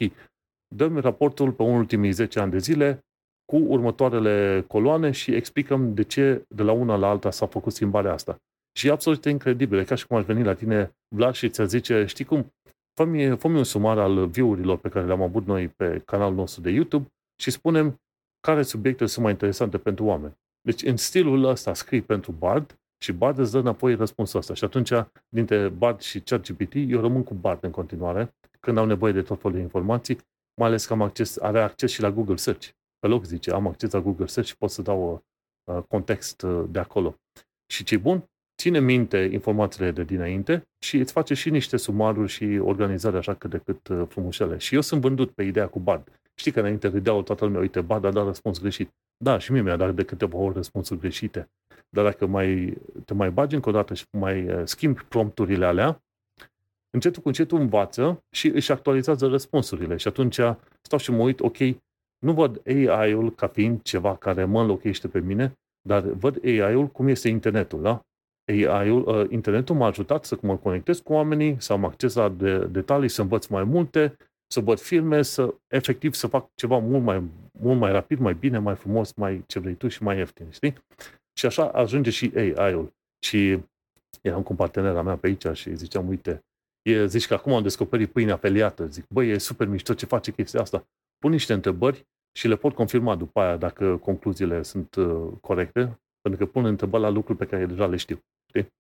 dă-mi raportul pe ultimii zece ani de zile cu următoarele coloane și explicăm de ce de la una la alta s-a făcut schimbarea asta. Și e absolut incredibil, ca și cum aș veni la tine, Vlad, și ți-a zice, știi cum, fă-mi, fă-mi un sumar al view-urilor pe care le-am avut noi pe canalul nostru de YouTube și spune-mi care subiecte sunt mai interesante pentru oameni. Deci în stilul ăsta scrii pentru Bard, și Bard îți dă înapoi răspunsul ăsta. Și atunci, dintre Bard și ChatGPT, eu rămân cu Bard în continuare, când am nevoie de tot felul de informații, mai ales că am acces, are acces și la Google Search. Pe loc zice, am acces la Google Search și pot să dau uh, context uh, de acolo. Și ce-i bun? Ține minte informațiile de dinainte și îți face și niște sumaruri și organizare așa cât de cât frumușele. Și eu sunt vândut pe ideea cu Bard. Știi că înainte vedeau toată lumea, uite, Bard a dat răspuns greșit. Da, și mie mi-a dat de câteva ori răspunsuri greșite. Dar dacă mai, te mai bagi încă o dată și mai schimbi prompturile alea, încetul cu încetul învață și își actualizează răspunsurile. Și atunci stau și mă uit, ok, nu văd A I-ul ca fiind ceva care mă înlocuiește pe mine, dar văd A I-ul cum este internetul, da? A I-ul, internetul m-a ajutat să mă conectez cu oamenii, să am acces la de, detalii, să învăț mai multe, să văd filme, să efectiv să fac ceva mult mai, mult mai rapid, mai bine, mai frumos, mai ce vrei tu și mai ieftin, știi? Și așa ajunge și A I-ul. Și eram cu partenera mea pe aici și ziceam, uite, e, zici că acum am descoperit pâinea peliată. Zic, băi, e super mișto ce face chestia asta. Pun niște întrebări și le pot confirma după aia dacă concluziile sunt corecte, pentru că pun întrebări la lucruri pe care deja le știu. Știi?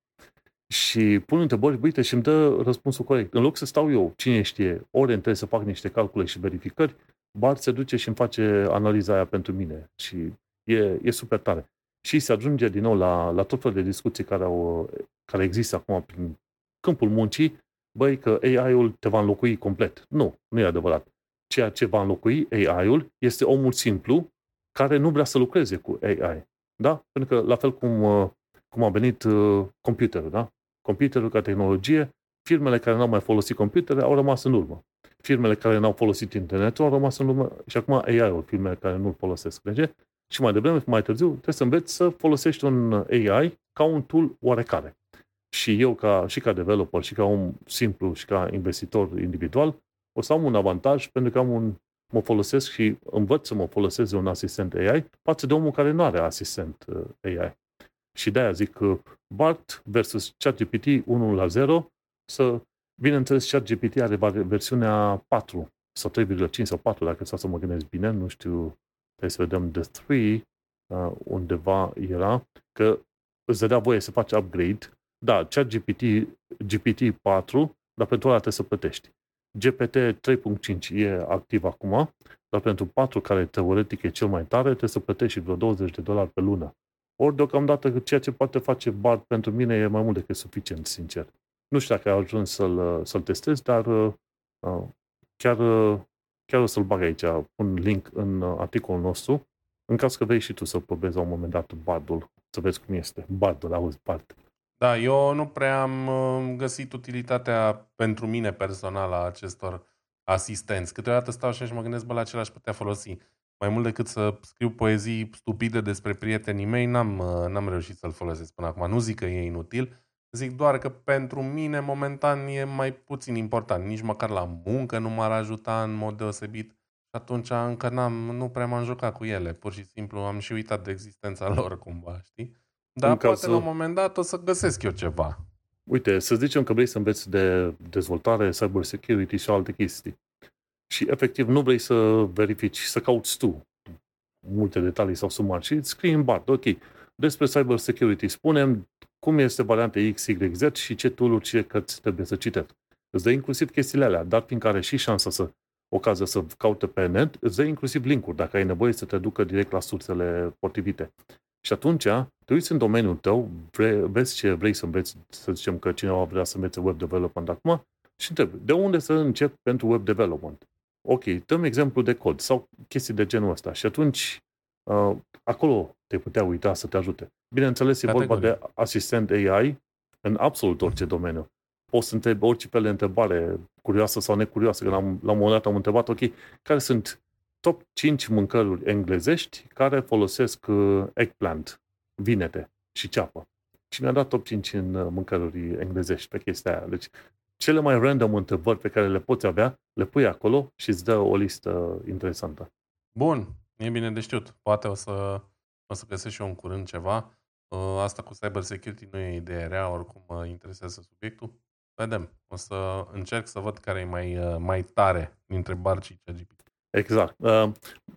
Și pun întrebări, uite, și îmi dă răspunsul corect. În loc să stau eu, cine știe, ore întregi să fac niște calcule și verificări, Bard se duce și îmi face analiza aia pentru mine. Și e, e super tare. Și se ajunge din nou la, la tot felul de discuții care, au, care există acum prin câmpul muncii, băi, că A I-ul te va înlocui complet. Nu, nu e adevărat. Ceea ce va înlocui A I-ul este omul simplu care nu vrea să lucreze cu A I. Da? Pentru că la fel cum, cum a venit computerul, da? Computerul ca tehnologie, firmele care n-au mai folosit computere au rămas în urmă. Firmele care n-au folosit internetul au rămas în urmă și acum A I-ul, firmele care nu-l folosesc. Deci, și mai devreme, mai târziu, trebuie să înveți să folosești un A I ca un tool oarecare. Și eu, ca, și ca developer, și ca om simplu, și ca investitor individual, o să am un avantaj pentru că am un, mă folosesc și învăț să mă folosesc de un asistent A I față de omul care nu are asistent A I. Și de-aia zic Bard versus ChatGPT unu la zero, să, bineînțeles, ChatGPT are versiunea patru sau trei virgulă cinci sau patru, dacă stau să mă gândesc bine, nu știu, trebuie să vedem de trei, undeva era, că îți dădea voie să faci upgrade. Da, ChatGPT G P T patru, dar pentru ăla trebuie să plătești. G P T trei punct cinci e activ acum, dar pentru patru, care teoretic e cel mai tare, trebuie să plătești și vreo douăzeci de dolari pe lună. Ori deocamdată ceea ce poate face Bard pentru mine e mai mult decât suficient, sincer. Nu știu dacă ai ajuns să-l, să-l testez, dar uh, chiar, uh, chiar o să-l bag aici. Pun link în articolul nostru, în caz că vrei și tu să-l probezi la un moment dat Bardul, să vezi cum este. Bardul, auzi, Bard. Da, eu nu prea am găsit utilitatea pentru mine personală a acestor asistenți. Câteodată stau și mă gândesc, bă, la ce l-aș putea folosi. Mai mult decât să scriu poezii stupide despre prietenii mei, n-am, n-am reușit să-l folosesc până acum. Nu zic că e inutil, zic doar că pentru mine momentan e mai puțin important. Nici măcar la muncă nu m-ar ajuta în mod deosebit. Și atunci încă n-am, nu prea m-am jucat cu ele. Pur și simplu am și uitat de existența lor cumva, știi? Dar poate să... la un moment dat o să găsesc eu ceva. Uite, să zicem că vrei să înveți de dezvoltare, cyber security și alte chestii. Și efectiv nu vrei să verifici, să cauți tu multe detalii sau sumari și scrii în Bard, ok, despre cyber security spunem cum este varianta X Y Z și ce tool-uri, ce cărți trebuie să citești. Îți dă inclusiv chestiile alea, dar fiindcă are și șansa să ocază să caute pe net, îți dă inclusiv link-uri dacă ai nevoie să te ducă direct la sursele potrivite. Și atunci, te uiți în domeniul tău, vre, vezi ce vrei să înveți, să zicem că cineva vrea să învețe web development acum, și întrebi, de unde să încep pentru web development? Ok, dăm exemplu de cod sau chestii de genul ăsta. Și atunci, uh, acolo te putea uita să te ajute. Bineînțeles, e categorie. Vorba de asistent A I în absolut orice domeniu. Poți să întrebi orice fel de întrebare, curioasă sau necurioasă, că la un moment dat am întrebat, ok, care sunt top cinci mâncăruri englezești care folosesc eggplant, vinete și ceapă. Și mi-a dat top cinci în mâncăruri englezești pe chestia aia. Deci, cele mai random întrebări pe care le poți avea, le pui acolo și îți dă o listă interesantă. Bun, e bine de știut. Poate o să, o să găsesc și eu în curând ceva. Asta cu cyber security nu e idee rea, oricum mă interesează subiectul. Vedem. O să încerc să văd care e mai, mai tare dintre Bard și ChatGPT. Exact. Uh,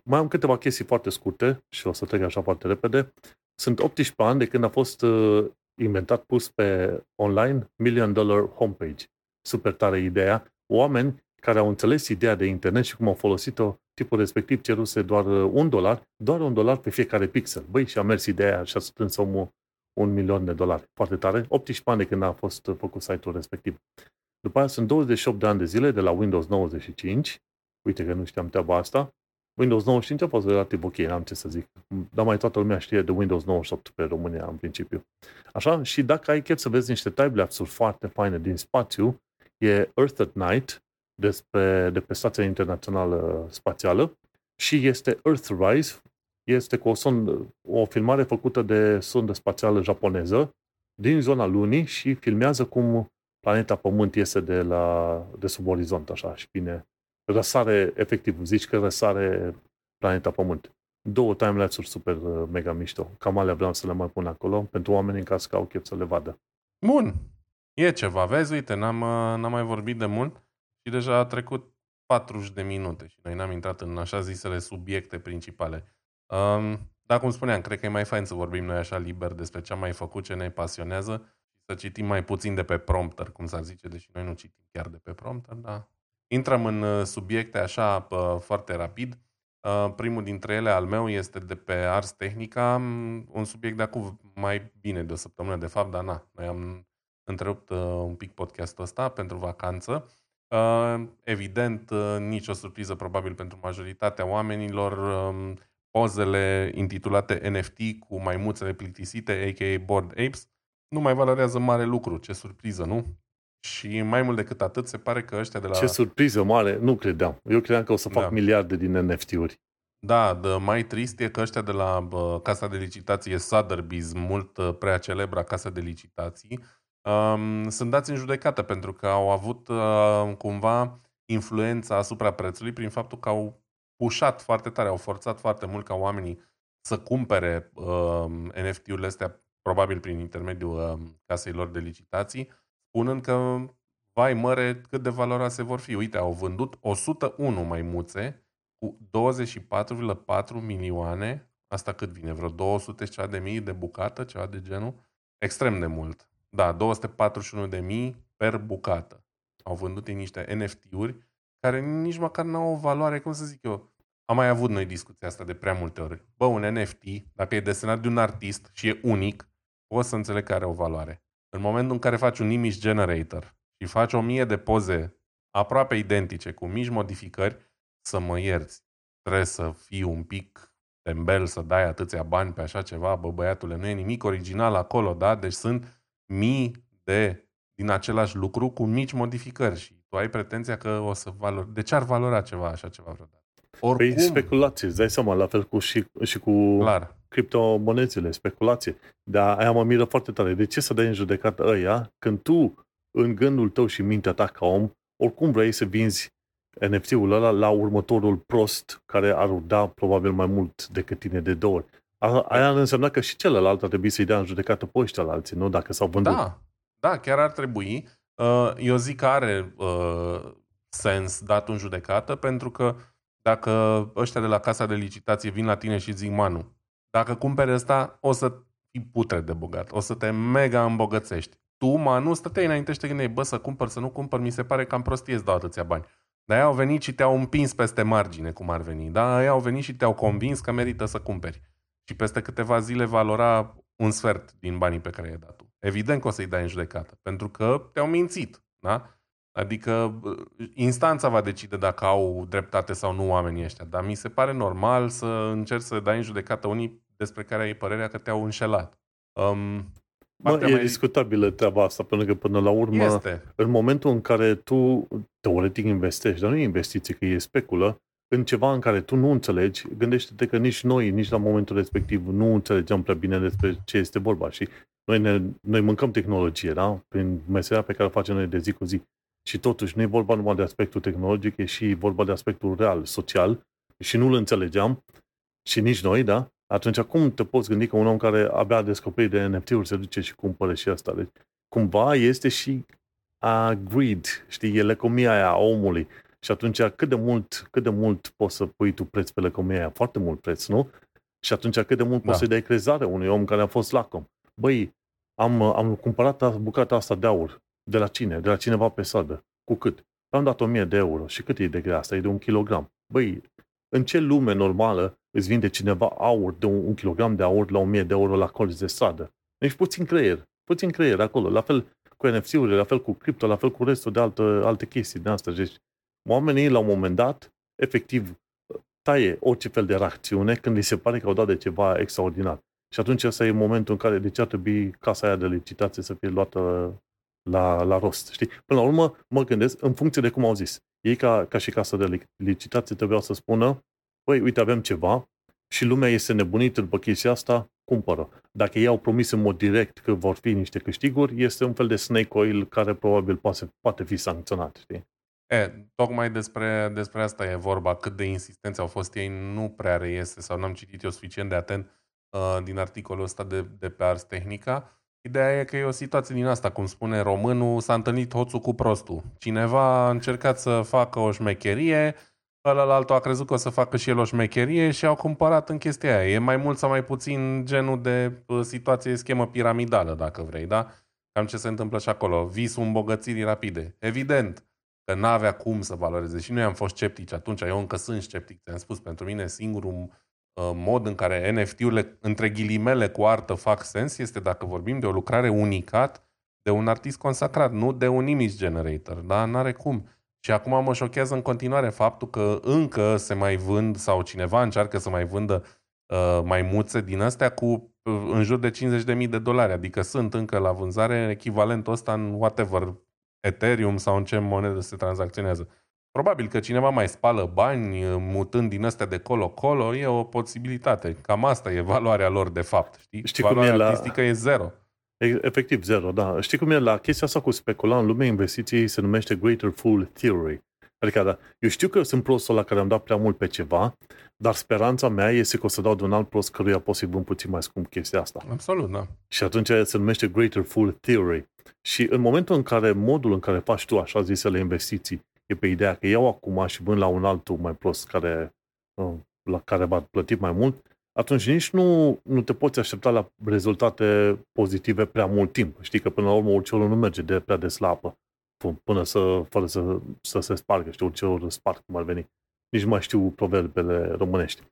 mai am câteva chestii foarte scurte și o să trec așa foarte repede. Sunt optsprezece ani de când a fost uh, inventat, pus pe online Million Dollar Homepage. Super tare ideea. Oameni care au înțeles ideea de internet și cum au folosit-o, tipul respectiv ceruse doar un dolar, doar un dolar pe fiecare pixel. Băi, și a mers ideea și a strâns omul un milion de dolari. Foarte tare. optsprezece ani de când a fost făcut site-ul respectiv. După aia sunt douăzeci și opt de ani de zile de la Windows nouăzeci și cinci. Uite că nu știam treaba asta. Windows nouăzeci și cinci a fost relativ ok, n-am ce să zic. Dar mai toată lumea știe de Windows nouăzeci și opt pe România, în principiu. Așa? Și dacă ai chef să vezi niște time-lapse-uri foarte faine din spațiu, e Earth at Night, despre, de pe Stația Internațională Spațială, și este Earthrise, este cu o, son, o filmare făcută de sondă spațială japoneză din zona Lunii și filmează cum planeta Pământ iese de, la, de sub orizont, așa, și vine răsare, efectiv, zici că răsare planeta Pământ. Două timelapse-uri super mega mișto. Cam alea vreau să le mai pun acolo, pentru oamenii în caz că au chef să le vadă. Bun! E ceva, vezi, uite, n-am, n-am mai vorbit de mult și deja a trecut patruzeci de minute și noi n-am intrat în așa zisele subiecte principale. Um, dar cum spuneam, cred că e mai fain să vorbim noi așa liber despre ce am mai făcut, ce ne pasionează și să citim mai puțin de pe prompter, cum s-ar zice, deși noi nu citim chiar de pe prompter, dar intrăm în subiecte așa pă, foarte rapid. Uh, primul dintre ele, al meu, este de pe Ars Tehnica, un subiect de acum mai bine de o săptămână, de fapt, dar na, noi am întrerupt uh, un pic podcastul ăsta pentru vacanță. Uh, evident, uh, nicio surpriză probabil pentru majoritatea oamenilor, uh, pozele intitulate N F T cu maimuțele plictisite, a k a. Bored Apes, nu mai valorează mare lucru. Ce surpriză, nu? Și mai mult decât atât, se pare că ăștia de la... Ce surpriză mare, nu credeam. Eu credeam că o să fac da. miliarde din N F T-uri. Da, mai trist e că ăștia de la uh, casa de licitație Sotheby's, mult uh, prea celebra casa de licitații, Um, sunt dați în judecată pentru că au avut uh, cumva influența asupra prețului prin faptul că au pușat foarte tare, au forțat foarte mult ca oamenii să cumpere uh, N F T-urile astea, probabil prin intermediul uh, casei lor de licitații, spunând că, vai măre, cât de valoroase vor fi. Uite, au vândut o sută unu maimuțe cu douăzeci și patru virgulă patru milioane, asta cât vine, vreo două sute și ceva de mii de bucată, ceva de genul, extrem de mult. Da, două sute patruzeci și unu de mii per bucată. Au vândut ei niște N F T-uri care nici măcar n-au o valoare, cum să zic eu. Am mai avut noi discuția asta de prea multe ori. Bă, un N F T, dacă e desenat de un artist și e unic, poți să înțelegi că are o valoare. În momentul în care faci un image generator și faci o mie de poze aproape identice, cu mici modificări, să mă ierți. Trebuie să fii un pic tembel, să dai atâția bani pe așa ceva. Bă, băiatule, nu e nimic original acolo, da? Deci sunt mii de din același lucru cu mici modificări și tu ai pretenția că o să valori. De ce ar valora ceva așa ceva vreodată? Oricum... Păi speculație, îți dai seama, la fel cu și, și cu clar. Criptomonețele, speculație. Dar aia mă miră foarte tare. De ce să dai în judecată ăia când tu, în gândul tău și mintea ta ca om, oricum vrei să vinzi N F T-ul ăla la următorul prost care ar da probabil mai mult decât tine de două ori. Aia ar însemna că și celălalt ar trebui să-i dea în judecată pe ăștia la alții, nu? Dacă s-au vândut. Da, da, chiar ar trebui. Eu zic că are uh, sens dat în judecată, pentru că dacă ăștia de la casa de licitație vin la tine și zic, Manu, dacă cumperi ăsta, o să fii putre de bogat, o să te mega îmbogățești. Tu, Manu, stăteai înainte și te gândeai, bă, să cumpăr, să nu cumpăr, mi se pare cam prostie să dau atâția bani. Dar ei au venit și te-au împins peste margine, cum ar veni. Da, ei au venit și te-au convins că merită să cumperi. Și peste câteva zile valora un sfert din banii pe care i-ai dat tu. Evident că o să-i dai în judecată, pentru că te-au mințit. Da? Adică instanța va decide dacă au dreptate sau nu oamenii ăștia. Dar mi se pare normal să încerci să dai în judecată unii despre care ai părerea că te-au înșelat. Um, mă, e mai... discutabilă treaba asta, pentru că până la urmă, este. În momentul în care tu teoretic investești, dar nu e investiție, că e speculă, în ceva în care tu nu înțelegi, gândește-te că nici noi, nici la momentul respectiv nu înțelegeam prea bine despre ce este vorba. Și noi, ne, noi mâncăm tehnologie, da? Prin meseria pe care o facem noi de zi cu zi. Și totuși nu e vorba numai de aspectul tehnologic, e și vorba de aspectul real, social. Și nu-l înțelegeam. Și nici noi, da? Atunci cum te poți gândi că un om care abia a descoperit de N F T-uri se duce și cumpără și asta? Deci, cumva este și a greed, știi? E lăcomia aia a omului. Și atunci cât de mult, cât de mult poți să pui tu preț pe lăcomia aia? Foarte mult preț, nu? Și atunci cât de mult da. Poți să-i dai crezare unui om care a fost lacom? Băi, am, am cumpărat bucata asta de aur. De la cine? De la cineva pe stradă. Cu cât? Am dat o mie de euro. Și cât e de grea asta? E de un kilogram. Băi, în ce lume normală îți vinde cineva aur de un, un kilogram de aur la o mie de euro la colț de stradă? Deci puțin creier. Puțin creier acolo. La fel cu N F T-urile, la fel cu cripto, la fel cu restul de altă, alte chestii din asta. Deci oamenii, la un moment dat, efectiv, taie orice fel de reacțiune când li se pare că au dat de ceva extraordinar. Și atunci ăsta e momentul în care de ce ar trebui casa aia de licitație să fie luată la, la rost. Știi? Până la urmă, mă gândesc, în funcție de cum au zis. Ei, ca, ca și casa de licitație, trebuiau să spună, păi, uite, avem ceva și lumea este nebunită după chestia asta, cumpără. Dacă ei au promis în mod direct că vor fi niște câștiguri, este un fel de snake oil care probabil poate, poate fi sancționat. Știi? E, tocmai despre, despre asta e vorba, cât de insistenți au fost ei, nu prea reiese sau n-am citit eu suficient de atent uh, din articolul ăsta de, de pe Ars Tehnica. Ideea e că e o situație din asta, cum spune românul, s-a întâlnit hoțul cu prostul. Cineva a încercat să facă o șmecherie, ălălaltul a crezut că o să facă și el o șmecherie și au cumpărat în chestia aia. E mai mult sau mai puțin genul de situație, schemă piramidală, dacă vrei, da? Cam ce se întâmplă și acolo. Visul îmbogățirii rapide. Evident că n-avea cum să valoreze. Și noi am fost sceptici atunci, eu încă sunt sceptic. Ți-am spus, pentru mine singurul mod în care N F T-urile, între ghilimele, cu artă fac sens, este dacă vorbim de o lucrare unicat, de un artist consacrat, nu de un image generator, da? N-are cum. Și acum mă șochează în continuare faptul că încă se mai vând sau cineva încearcă să mai vândă uh, maimuțe din astea cu uh, în jur de cincizeci de mii de dolari, adică sunt încă la vânzare echivalentul ăsta în whatever, Ethereum sau în ce monedă se tranzacționează. Probabil că cineva mai spală bani mutând din astea de colo-colo, e o posibilitate. Cam asta e valoarea lor de fapt, știi? știi valoarea cum e artistică la... e zero. Efectiv zero, da. Știi cum e la chestia asta cu specula în lumea investiției, se numește Greater Fool Theory. Adică, da, eu știu că eu sunt prostul la care am dat prea mult pe ceva, dar speranța mea este că o să dau de un alt prost căruia pot să-i vând puțin mai scump chestia asta. Absolut, da. Și atunci se numește Greater Fool Theory. Și în momentul în care modul în care faci tu așa zisele investiții e pe ideea că iau acum și vând la un altul mai prost care, la care va plăti mai mult, atunci nici nu, nu te poți aștepta la rezultate pozitive prea mult timp. Știi că până la urmă urciorul nu merge de prea des la apă, până să, fără să, să se spargă. Știi, urciorul sparg, cum ar veni. Nici nu mai știu proverbele românești.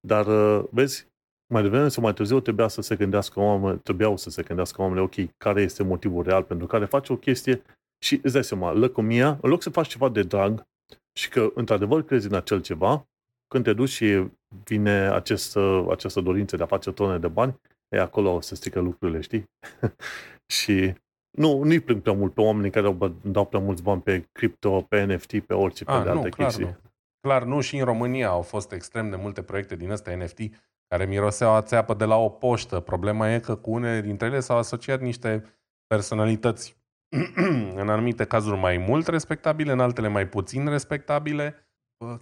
Dar, vezi, mai devreme sau mai târziu trebuia să se gândească oameni, trebuiau să se gândească oamenii, ok, care este motivul real pentru care faci o chestie și îți dai seama, lăcomia, în loc să faci ceva de drag și că într-adevăr crezi în acel ceva, când te duci și vine acest, această dorință de a face tone de bani, e acolo se strică lucrurile, știi? Și nu, nu-i plâng prea mult pe oamenii care dau prea mulți bani pe cripto, pe N F T, pe orice, a, pe de nu, alte clar chestii. Nu. Clar nu, și în România au fost extrem de multe proiecte din astea N F T care miroseau a țeapă de la o poștă. Problema e că cu unele dintre ele s-au asociat niște personalități în anumite cazuri mai mult respectabile, în altele mai puțin respectabile.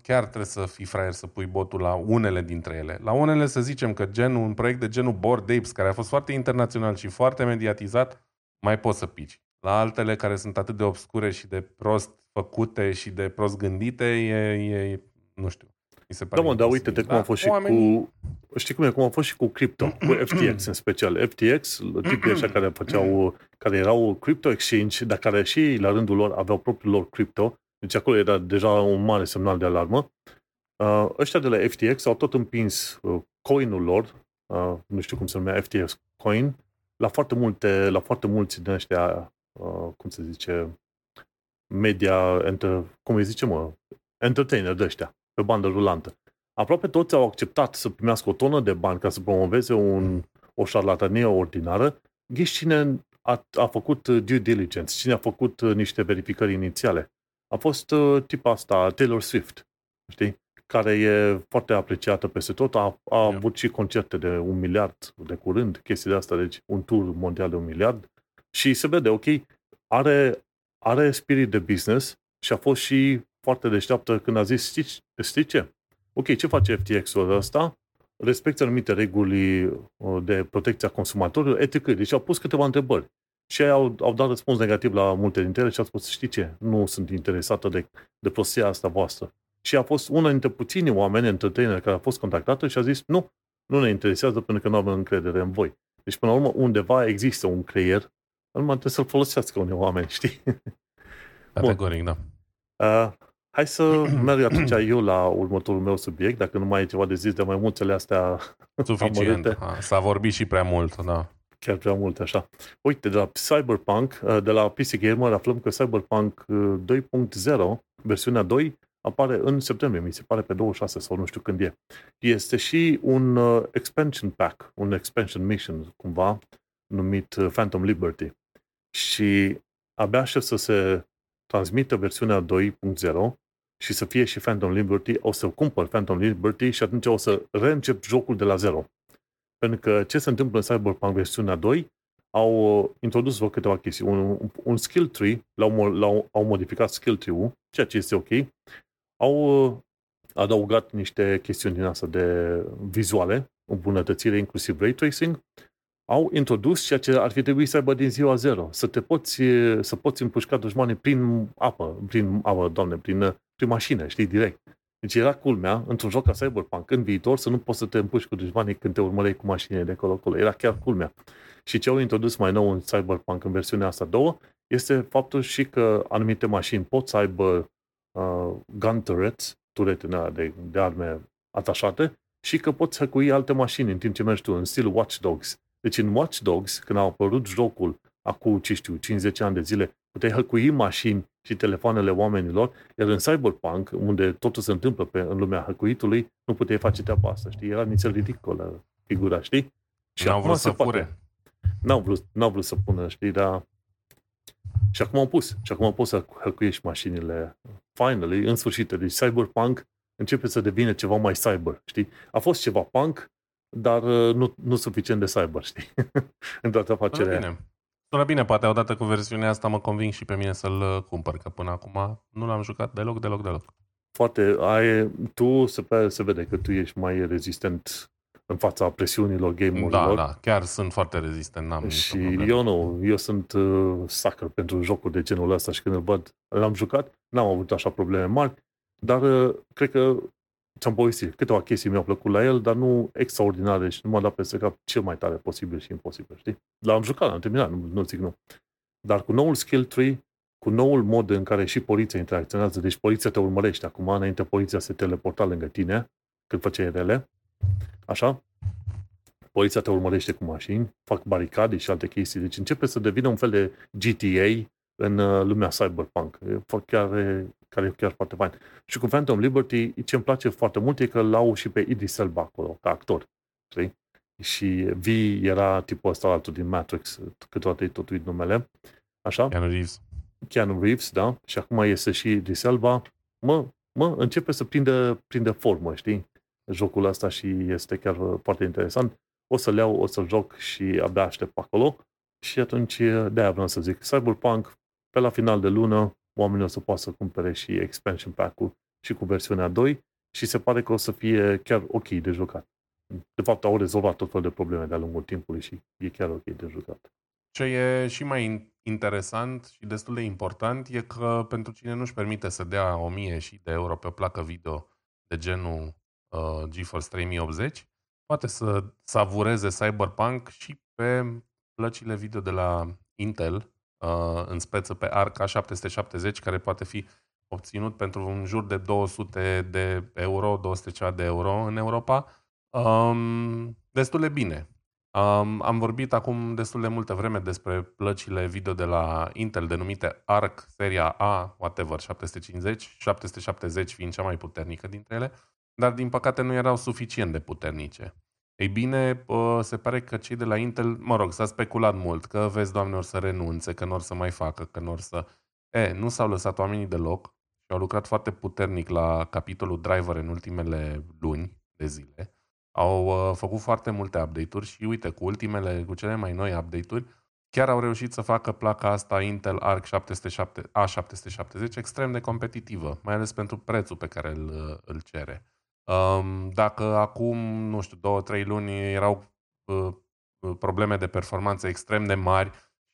Chiar trebuie să fii fraier să pui botul la unele dintre ele. La unele să zicem că genul, un proiect de genul Bored Apes, care a fost foarte internațional și foarte mediatizat, mai poți să pici. La altele care sunt atât de obscure și de prost făcute și de prost gândite, e, e nu știu. Mi se pare da, mă, dar uite-te da, cum a fost și oamenii... cu... Știi cum e? Cum a fost și cu cripto, cu F T X în special. F T X, tipii ăștia care făceau, care erau crypto exchange, dar care și la rândul lor aveau propriul lor crypto. Deci acolo era deja un mare semnal de alarmă. Ăștia de la F T X au tot împins coinul lor, nu știu cum se numea, F T X coin, la foarte multe, la foarte mulți din ăștia, cum se zice, media, enter, cum îi zice, mă, entertainer de ăștia, pe bandă rulantă. Aproape toți au acceptat să primească o tonă de bani ca să promoveze un, o șarlatanie ordinară. Ghiși cine a, a făcut due diligence, cine a făcut niște verificări inițiale. A fost tipa asta, Taylor Swift, știi? Care e foarte apreciată peste tot. A, a avut și concerte de un miliard de curând, chestii de asta, deci un tur mondial de un miliard. Și se vede, ok, are, are spirit de business și a fost și foarte deșteaptă când a zis, știi, știi ce? Ok, ce face F T X-ul ăsta? Respectă anumite reguli de protecția consumatorilor, etică. Deci au pus câteva întrebări. Și ei au, au dat răspuns negativ la multe dintre ele și au spus, știi ce, nu sunt interesată de, de prostia asta voastră. Și a fost una dintre puțini oameni, entertainer, care a fost contactată și a zis, nu, nu ne interesează pentru că nu avem încredere în voi. Deci, până la urmă, undeva există un creier, numai trebuie să-l folosească unii oameni, știi? Categoric, da. Uh, hai să merg atunci eu la următorul meu subiect, dacă nu mai e ceva de zis de mai multele astea. Suficient, ha, s-a vorbit și prea mult, da. chiar prea mult așa. Uite, de la Cyberpunk, de la P C Gamer, aflăm că Cyberpunk doi punct zero, versiunea doi, apare în septembrie, mi se pare pe douăzeci și șase sau nu știu când e. Este și un expansion pack, un expansion mission, cumva, numit Phantom Liberty. Și abia aștept să se transmită versiunea doi punct zero și să fie și Phantom Liberty, o să cumpăr Phantom Liberty și atunci o să reîncep jocul de la zero. Pentru că ce se întâmplă în Cyberpunk versiunea doi, au introdus vreo câteva chestii. Un, un skill tree, l-au, l-au, au modificat skill tree-ul, ceea ce este ok. Au adăugat niște chestiuni din asta de vizuale, îmbunătățire, inclusiv ray tracing. Au introdus ceea ce ar fi trebuit să aibă din ziua zero. Să te poți, să poți împușca dușmanii prin apă, prin apă, doamne, prin, prin mașină, știi, direct. Deci era culmea, într-un joc ca Cyberpunk, în viitor, să nu poți să te împuși cu dușmanii când te urmăreai cu mașinile de acolo-acolo. Era chiar culmea. Și ce au introdus mai nou în Cyberpunk, în versiunea asta două, este faptul și că anumite mașini pot să aibă uh, gun turrets, turete de, de arme atașate, și că poți hăcui alte mașini în timp ce mergi tu, în stil Watch Dogs. Deci în Watch Dogs, când a apărut jocul acum, ce știu, cincizeci de ani de zile, puteai hăcui mașini și telefoanele oamenilor, iar în Cyberpunk, unde totul se întâmplă pe, în lumea hăcuitului, nu puteai face treaba asta, știi? Era nițel ridicolă figura, știi? Și n-au vrut să fure. N-au vrut, n-au vrut să pună, știi, dar... Și acum au pus. Și acum poți să hăcuiești mașinile. Finally, în sfârșit. Deci Cyberpunk începe să devină ceva mai cyber, știi? A fost ceva punk, dar nu, nu suficient de cyber, știi? În toată afacerea aia. Sună bine, poate odată cu versiunea asta mă conving și pe mine să-l cumpăr, că până acum nu l-am jucat deloc, deloc, deloc. Foarte, ai, tu se, se vede că tu ești mai rezistent în fața presiunilor game-urilor. Da, da, chiar sunt foarte rezistent, n-am și nicio problemă. Eu nu, eu sunt uh, sucker pentru jocuri de genul ăsta și când îl văd, l-am jucat, n-am avut așa probleme mari, dar uh, cred că ți-am povestit, câteva chestii mi-au plăcut la el, dar nu extraordinare și nu m-a dat peste cap cel mai tare posibil și imposibil, știi? L-am jucat, l-am terminat, nu, nu zic nu. Dar cu noul skill tree, cu noul mod în care și poliția interacționează, deci poliția te urmărește acum, înainte poliția se teleporta lângă tine, când făceai rele, așa, poliția te urmărește cu mașini, fac baricade și alte chestii, deci începe să devină un fel de G T A în lumea cyberpunk, care, care e chiar foarte fain. Și cu Phantom Liberty, ce îmi place foarte mult e că l-au și pe Idris Elba acolo, ca actor. Știi? Și V era tipul ăsta altul din Matrix, câteodată e totuit numele. Așa? Keanu Reeves. Keanu Reeves, da. Și acum este și Idris Elba. Mă, mă, începe să prindă, prindă formă, știi? Jocul ăsta și este chiar foarte interesant. O să-l iau, o să-l joc și abia aștept acolo. Și atunci, de-aia vreau să zic, Cyberpunk, pe la final de lună, oamenii o să poată să cumpere și expansion pack-ul și cu versiunea doi și se pare că o să fie chiar ok de jucat. De fapt, au rezolvat tot felul de probleme de-a lungul timpului și e chiar ok de jucat. Ce e și mai interesant și destul de important e că pentru cine nu-și permite să dea o mie și de euro pe o placă video de genul uh, GeForce treizeci optzeci, poate să savureze Cyberpunk și pe plăcile video de la Intel, în speță pe ARC A șapte sute șaptezeci, care poate fi obținut pentru în jur de două sute de euro, două sute de euro în Europa, um, destul de bine. Um, am vorbit acum destul de multă vreme despre plăcile video de la Intel, denumite ARC, seria A, whatever, șapte sute cincizeci, șapte sute șaptezeci fiind cea mai puternică dintre ele, dar din păcate nu erau suficient de puternice. Ei bine, se pare că cei de la Intel, mă rog, s-a speculat mult, că vezi, Doamne, or să renunțe, că n-or să mai facă, că n-or să... E, nu s-au lăsat oamenii deloc și au lucrat foarte puternic la capitolul driver în ultimele luni de zile. Au făcut foarte multe update-uri și, uite, cu ultimele, cu cele mai noi update-uri, chiar au reușit să facă placa asta Intel Arc A șapte sute șaptezeci extrem de competitivă, mai ales pentru prețul pe care îl, îl cere. Dacă acum, nu știu, două, trei luni erau probleme de performanță extrem de mari,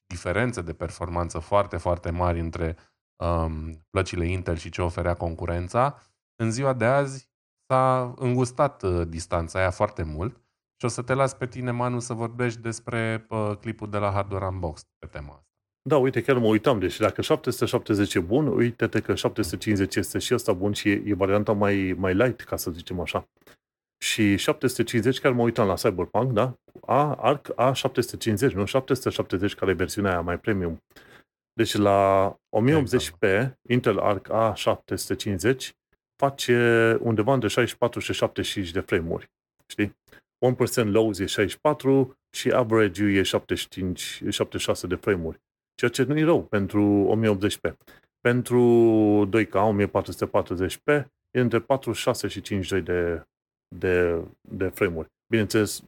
diferențe de performanță foarte, foarte mari între um, plăcile Intel și ce oferea concurența, în ziua de azi s-a îngustat distanța aia foarte mult și o să te las pe tine, Manu, să vorbești despre clipul de la Hardware Unboxed pe tema asta. Da, uite, chiar mă uitam, deci dacă șapte sute șaptezeci e bun, uite-te că șapte sute cincizeci este și ăsta bun și e, e varianta mai, mai light, ca să zicem așa. și șapte sute cincizeci, care mă uitam la Cyberpunk, da? A, ARC A șapte sute cincizeci, nu șapte sute șaptezeci, care e versiunea aia mai premium. Deci la o mie optzeci p, Intel ARC A șapte sute cincizeci face undeva între șaizeci și patru și șaptezeci și cinci de frame-uri, știi? unu la sută lows e șaizeci și patru și average-ul e șaptezeci și cinci, șaptezeci și șase de frame-uri. Ceea ce nu e rău pentru o mie optzeci p. Pentru doi K, o mie patru sute patruzeci p, e între patruzeci și șase și cincizeci și doi de, de, de frame-uri. Bineînțeles,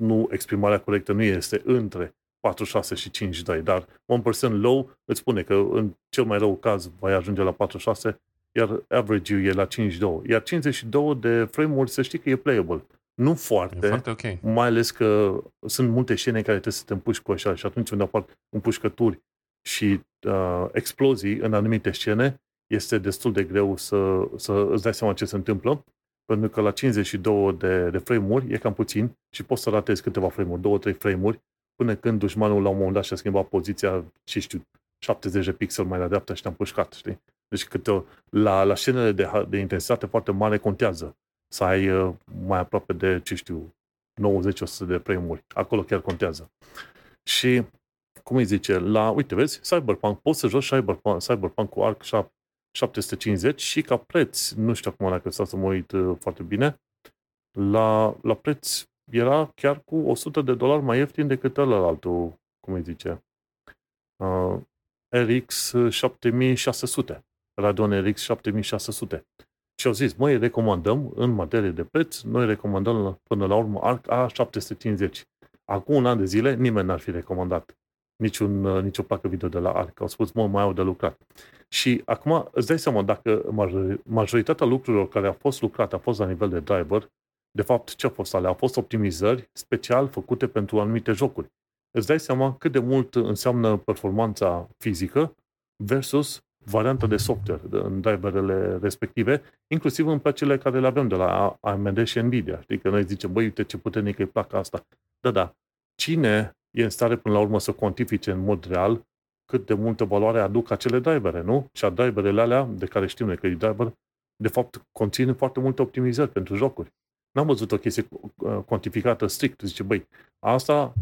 nu, exprimarea corectă nu este între patruzeci și șase și cincizeci și doi, dar unu la sută low îți spune că în cel mai rău caz vei ajunge la patruzeci și șase, iar average-ul e la cincizeci și doi. Iar cincizeci și doi de frame-uri, să știi că e playable. Nu foarte, foarte okay. Mai ales că sunt multe scene care trebuie să te împuși cu așa și atunci unde apar împușcături și uh, explozii în anumite scene, este destul de greu să, să îți dai seama ce se întâmplă, pentru că la cincizeci și doi de, de frame-uri e cam puțin și poți să ratezi câteva frame-uri, două trei frame-uri, până când dușmanul la un moment dat și-a schimbat poziția, ce știu, șaptezeci de pixel mai la dreapta și te-a împușcat, știi? Deci câte, la, la scenele de, de intensitate foarte mare contează să ai mai aproape de, ce știu, nouăzeci la sută de frame-uri. Acolo chiar contează. Și, cum îi zice, la, uite, vezi, Cyberpunk, poți să joci Cyberpunk, Cyberpunk cu ARC șapte sute cincizeci și ca preț, nu știu acum dacă stau să mă uit foarte bine, la, la preț era chiar cu o sută de dolari mai ieftin decât ălălaltul, cum îi zice, uh, R X șapte mii șase sute, Radeon R X șapte mii șase sute. Și au zis, măi, recomandăm, în materie de preț, noi recomandăm până la urmă ARC A șapte sute cincizeci. Acum un an de zile, nimeni n-ar fi recomandat niciun, nicio placă video de la ARC. Au spus, mă, mai au de lucrat. Și acum îți dai seama, dacă majoritatea lucrurilor care au fost lucrate, au fost la nivel de driver, de fapt, ce au fost ale? Au fost optimizări special făcute pentru anumite jocuri. Îți dai seama cât de mult înseamnă performanța fizică versus varianta de software în driverele respective, inclusiv în placele care le avem de la A M D și Nvidia. Știi că noi zicem, băi, uite ce puternică e placa asta. Da, da. Cine e în stare până la urmă să cuantifice în mod real cât de multă valoare aduc acele drivere, nu? Și a driverele alea, de care știm noi că e driver, de fapt conțin foarte multe optimizări pentru jocuri. N-am văzut o chestie cuantificată strict. Zice, băi, asta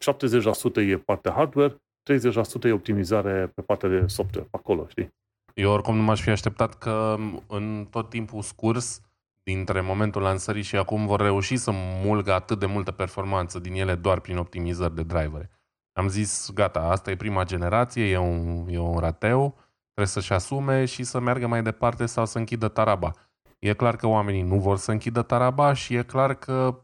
șaptezeci la sută e partea hardware, treizeci la sută e optimizare pe partea de software, acolo, știi? Eu oricum nu m-aș fi așteptat că în tot timpul scurs, dintre momentul lansării și acum, vor reuși să mulgă atât de multă performanță din ele doar prin optimizări de drivere. Am zis, gata, asta e prima generație, e un, e un rateu, trebuie să-și asume și să meargă mai departe sau să închidă taraba. E clar că oamenii nu vor să închidă taraba și e clar că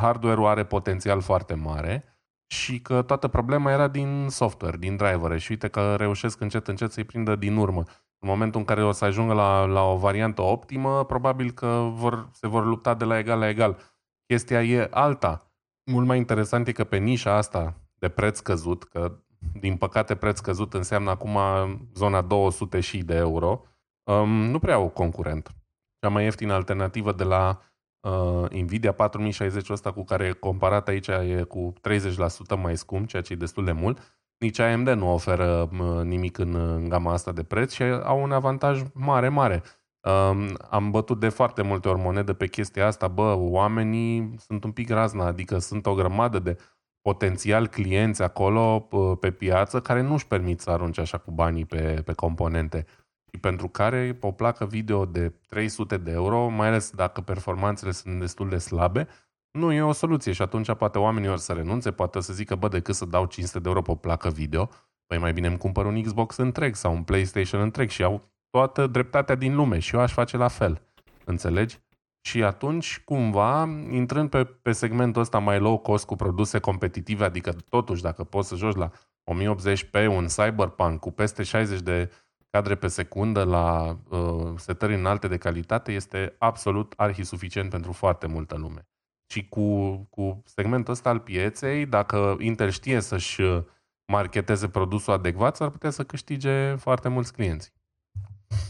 hardware-ul are potențial foarte mare și că toată problema era din software, din drivere și uite că reușesc încet, încet să-i prindă din urmă. În momentul în care o să ajungă la, la o variantă optimă, probabil că vor, se vor lupta de la egal la egal. Chestia e alta. Mult mai interesant e că pe nișa asta de preț căzut, că din păcate preț căzut înseamnă acum zona două sute și de euro, um, nu prea au concurent. Cea mai ieftină alternativă de la Uh, Nvidia patru mii șaizeci ăsta cu care e comparat aici e cu treizeci la sută mai scump, ceea ce e destul de mult. Nici A M D nu oferă uh, nimic în, în gama asta de preț și au un avantaj mare, mare. Uh, am bătut de foarte multe ori monedă pe chestia asta. Bă, oamenii sunt un pic razna, adică sunt o grămadă de potențial clienți acolo uh, pe piață care nu-și permit să arunce așa cu banii pe, pe componente. Și pentru care o placă video de trei sute de euro, mai ales dacă performanțele sunt destul de slabe, nu e o soluție și atunci poate oamenii ori să renunțe, poate să zică, bă, decât să dau cinci sute de euro pe o placă video, păi mai bine îmi cumpăr un Xbox întreg sau un PlayStation întreg și au toată dreptatea din lume și eu aș face la fel, înțelegi? Și atunci, cumva, intrând pe, pe segmentul ăsta mai low cost cu produse competitive, adică totuși dacă poți să joci la o mie optzeci p un Cyberpunk cu peste șaizeci de cadre pe secundă la uh, setări înalte de calitate, este absolut arhisuficient pentru foarte multă lume. Și cu, cu segmentul ăsta al pieței, dacă Intel știe să-și marketeze produsul adecvat, ar putea să câștige foarte mulți clienți.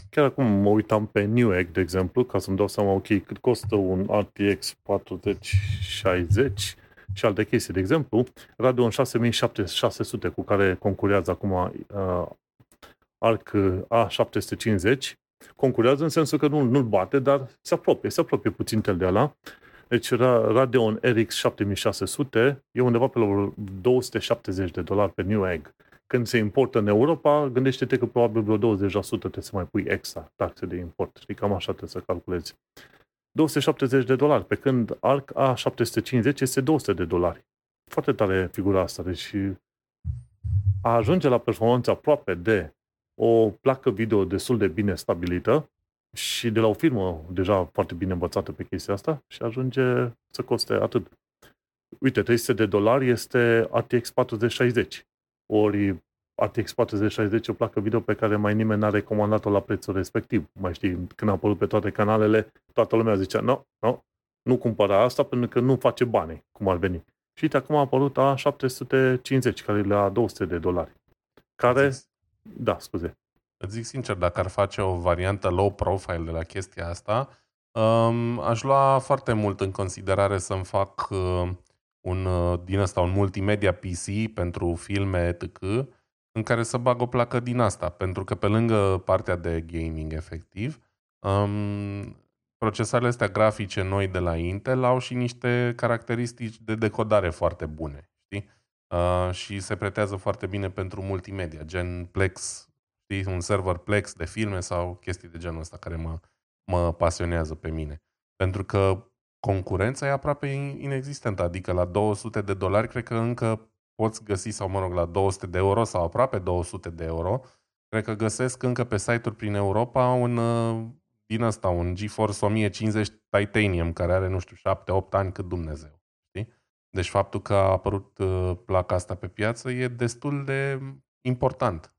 Chiar acum mă uitam pe NewEgg, de exemplu, ca să-mi dau seama, ok, cât costă un R T X patruzeci șaizeci și alte chestii. De exemplu, Radeon șase mii șapte sute cu care concurează acum uh, ARC A șapte sute cincizeci Concurează în sensul că nu, nu-l bate, dar se apropie, se apropie puțin tel de ala. Deci Radeon R X șapte mii șase sute e undeva pe la două sute șaptezeci de dolari pe NewEgg. Când se importă în Europa, gândește-te că probabil vreo douăzeci la sută trebuie să mai pui extra taxe de import. Știi, cam așa trebuie să calculezi. două sute șaptezeci de dolari, pe când ARC A șapte sute cincizeci este două sute de dolari. Foarte tare figura asta. Deci a ajunge la performanță aproape de o placă video destul de bine stabilită și de la o firmă deja foarte bine învățată pe chestia asta și ajunge să coste atât. Uite, trei sute de dolari este R T X patruzeci șaizeci. Ori R T X patruzeci șaizeci, o placă video pe care mai nimeni n-a recomandat-o la prețul respectiv. Mai știi, când a apărut pe toate canalele, toată lumea zicea, no, no, nu cumpăra asta pentru că nu face bani, cum ar veni. Și uite, acum a apărut a șapte sute cincizeci, care e la două sute de dolari. Care, zic, da, scuze. Îți zic sincer, dacă ar face o variantă low profile de la chestia asta, um, aș lua foarte mult în considerare să-mi fac... Uh, un din asta, un multimedia P C pentru filme et cetera, în care să bag o placă din asta, pentru că pe lângă partea de gaming efectiv, um, procesarele astea grafice noi de la Intel au și niște caracteristici de decodare foarte bune, știi? Uh, și se pretează foarte bine pentru multimedia, gen Plex, știi? Un server Plex de filme sau chestii de genul ăsta care mă, mă pasionează pe mine. Pentru că concurența e aproape inexistentă, adică la două sute de dolari cred că încă poți găsi, sau mă rog, la două sute de euro sau aproape două sute de euro, cred că găsesc încă pe site-uri prin Europa un din ăsta, un GeForce o mie cincizeci Titanium care are, nu știu, șapte opt ani cât Dumnezeu. Știi? Deci faptul că a apărut placa asta pe piață e destul de important.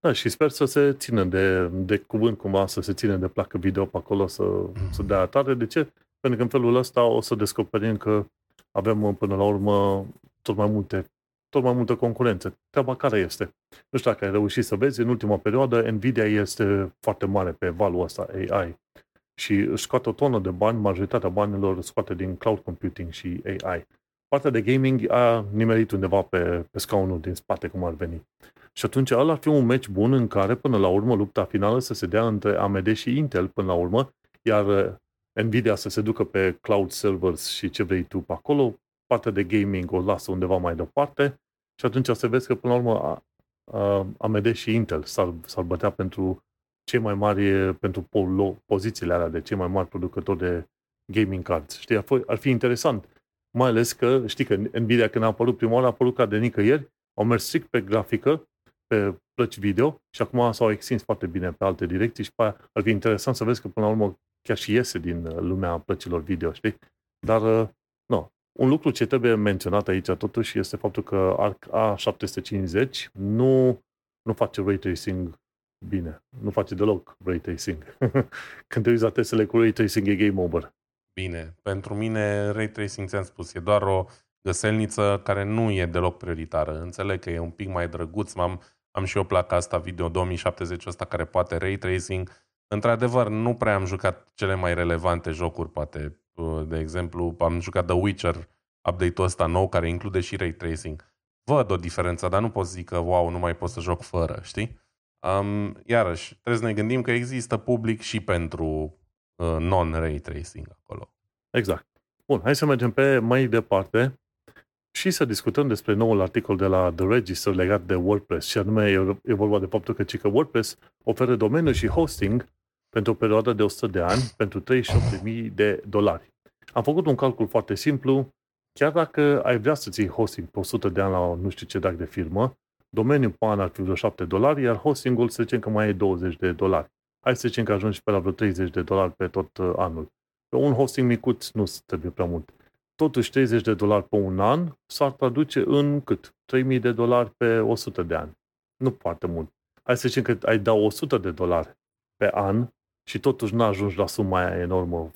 Da, și sper să se țină de, de cuvânt cumva, să se țină de placă video pe acolo, să, mm-hmm. să dea atare. De ce? Pentru că în felul ăsta o să descoperim că avem până la urmă tot mai multe, tot mai multă concurență. Treaba care este? Nu știu dacă ai reușit să vezi, în ultima perioadă Nvidia este foarte mare pe valul ăsta A I și își scoate o tonă de bani, majoritatea banilor scoate din cloud computing și A I. Partea de gaming a nimerit undeva pe, pe scaunul din spate, cum ar veni. Și atunci ăla ar fi un match bun în care până la urmă lupta finală să se dea între A M D și Intel până la urmă, iar Nvidia să se ducă pe cloud servers și ce vrei tu pe acolo, partea de gaming o lasă undeva mai departe și atunci să vezi că, până la urmă, A M D și Intel s-ar, s-ar bătea pentru cei mai mari, pentru pozițiile alea de cei mai mari producători de gaming cards. Știi, ar fi, ar fi interesant. Mai ales că, știi că Nvidia când a apărut prima oară, a apărut ca de nicăieri, au mers strict pe grafică, pe plăci video și acum s-au extins foarte bine pe alte direcții și pe aia ar fi interesant să vezi că, până la urmă, chiar și iese din lumea plăcilor video, știi? Dar, nu. Un lucru ce trebuie menționat aici, totuși, este faptul că ARC A șapte sute cincizeci nu, nu face ray tracing bine. Nu face deloc ray tracing. Când te uiți la testele cu ray tracing, e game over. Bine. Pentru mine, ray tracing, ți-am spus, e doar o găselniță care nu e deloc prioritară. Înțeleg că e un pic mai drăguț. Am, am și eu placa asta video două mii șaptezeci ăsta care poate ray tracing. Într-adevăr, nu prea am jucat cele mai relevante jocuri, poate. De exemplu, am jucat The Witcher, update-ul ăsta nou, care include și ray tracing. Văd o diferență, dar nu pot zic că, wow, nu mai pot să joc fără, știi? Um, iarăși, trebuie să ne gândim că există public și pentru uh, non-ray tracing acolo. Exact. Bun, hai să mergem pe mai departe și să discutăm despre noul articol de la The Register legat de WordPress. Și anume e vorba de faptul că, că WordPress oferă domeniu și hosting pentru o perioadă de o sută de ani, pentru treizeci și opt de mii de dolari. Am făcut un calcul foarte simplu. Chiar dacă ai vrea să ții hosting pe o sută de ani la nu știu ce dac de firmă, domeniul pe an ar fi vreo șapte dolari, iar hostingul să zicem că mai e douăzeci de dolari. Hai să zicem că ajungi pe la vreo treizeci de dolari pe tot anul. Pe un hosting micuț nu trebuie prea mult. Totuși, treizeci de dolari pe un an s-ar traduce în cât? trei mii de dolari pe o sută de ani. Nu foarte mult. Hai să zicem că ai da o sută de dolari pe an și totuși n-ajungi la suma aia enormă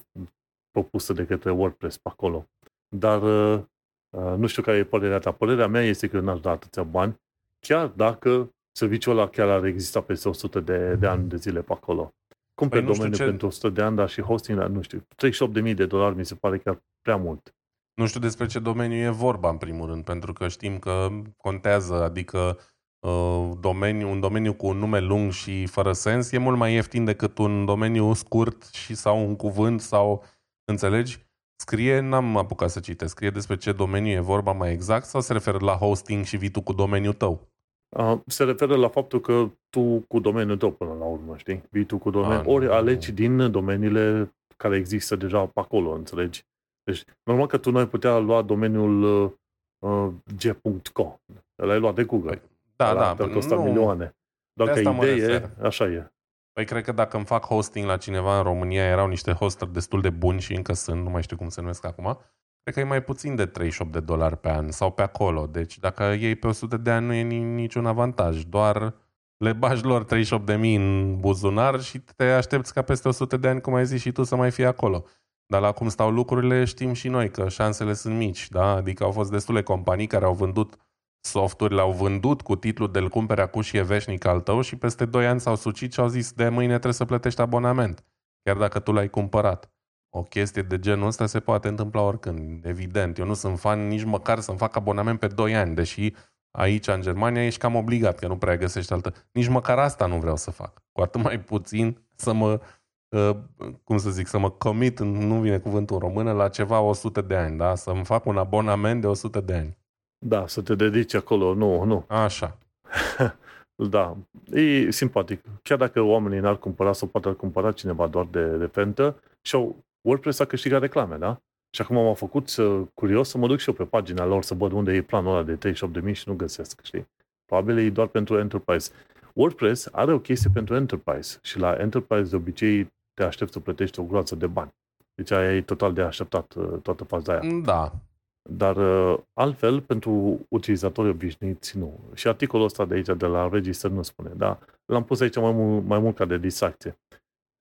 propusă de către WordPress pe acolo. Dar nu știu care e părerea ta. Părerea mea este că eu n-aș da atâția bani, chiar dacă serviciul ăla chiar ar exista peste o sută de ani de zile pe acolo. Cumperi păi domeniu pentru o sută de ani, dar și hosting, nu știu, treizeci și opt de mii de dolari mi se pare chiar prea mult. Nu știu despre ce domeniu e vorba, în primul rând, pentru că știm că contează, adică domeniu, un domeniu cu un nume lung și fără sens e mult mai ieftin decât un domeniu scurt și sau un cuvânt sau, înțelegi? Scrie, n-am apucat să citesc, scrie despre ce domeniu e vorba mai exact sau se referă la hosting și vii tu cu domeniul tău? Se referă la faptul că tu cu domeniul tău până la urmă, știi? Vii tu cu domeniul, A, ori nu. alegi din domeniile care există deja pe acolo, înțelegi? Deci, normal că tu n-ai putea lua domeniul uh, g punct co. L-ai luat de Google. Da, da. Te-ar costa milioane. Doar că idee, așa e. Păi cred că dacă îmi fac hosting la cineva în România, erau niște hosteri destul de buni și încă sunt, nu mai știu cum se numesc acum, cred că e mai puțin de treizeci și opt de dolari pe an sau pe acolo. Deci dacă iei pe o sută de ani nu e niciun avantaj, doar le bagi lor treizeci și opt de mii în buzunar și te aștepți ca peste o sută de ani, cum ai zis și tu, să mai fie acolo. Dar la cum stau lucrurile știm și noi că șansele sunt mici, da? Adică au fost destule companii care au vândut softuri, l-au vândut cu titlul de-l cumpere acum și e veșnic al tău și peste doi ani s-au sucit și au zis de mâine trebuie să plătești abonament, chiar dacă tu l-ai cumpărat. O chestie de genul ăsta se poate întâmpla oricând, evident. Eu nu sunt fan nici măcar să-mi fac abonament pe doi ani, deși aici, în Germania, ești cam obligat, că nu prea găsești altă. Nici măcar asta nu vreau să fac. Cu atât mai puțin să mă, cum să zic, să mă commit, nu vine cuvântul în română, la ceva o sută de ani, da? Să-mi fac un abonament de o sută de ani. Da, să te dedici acolo, nu, nu. Așa. Da, e simpatic. Chiar dacă oamenii n-ar cumpăra sau poate ar cumpăra cineva doar de repentă și au WordPress a câștigat reclame, da? Și acum m-am făcut să, curios să mă duc și eu pe pagina lor să văd unde e planul ăla de treizeci și opt de mii și nu găsesc, știi? Probabil e doar pentru Enterprise. WordPress are o chestie pentru Enterprise și la Enterprise de obicei te aștepți să plătești o groază de bani. Deci aia e total de așteptat, toată faza aia. Da. Dar altfel, pentru utilizatorii obișnuiți, nu. Și articolul ăsta de aici, de la Register, nu spune, da? L-am pus aici mai mult, mai mult ca de distracție.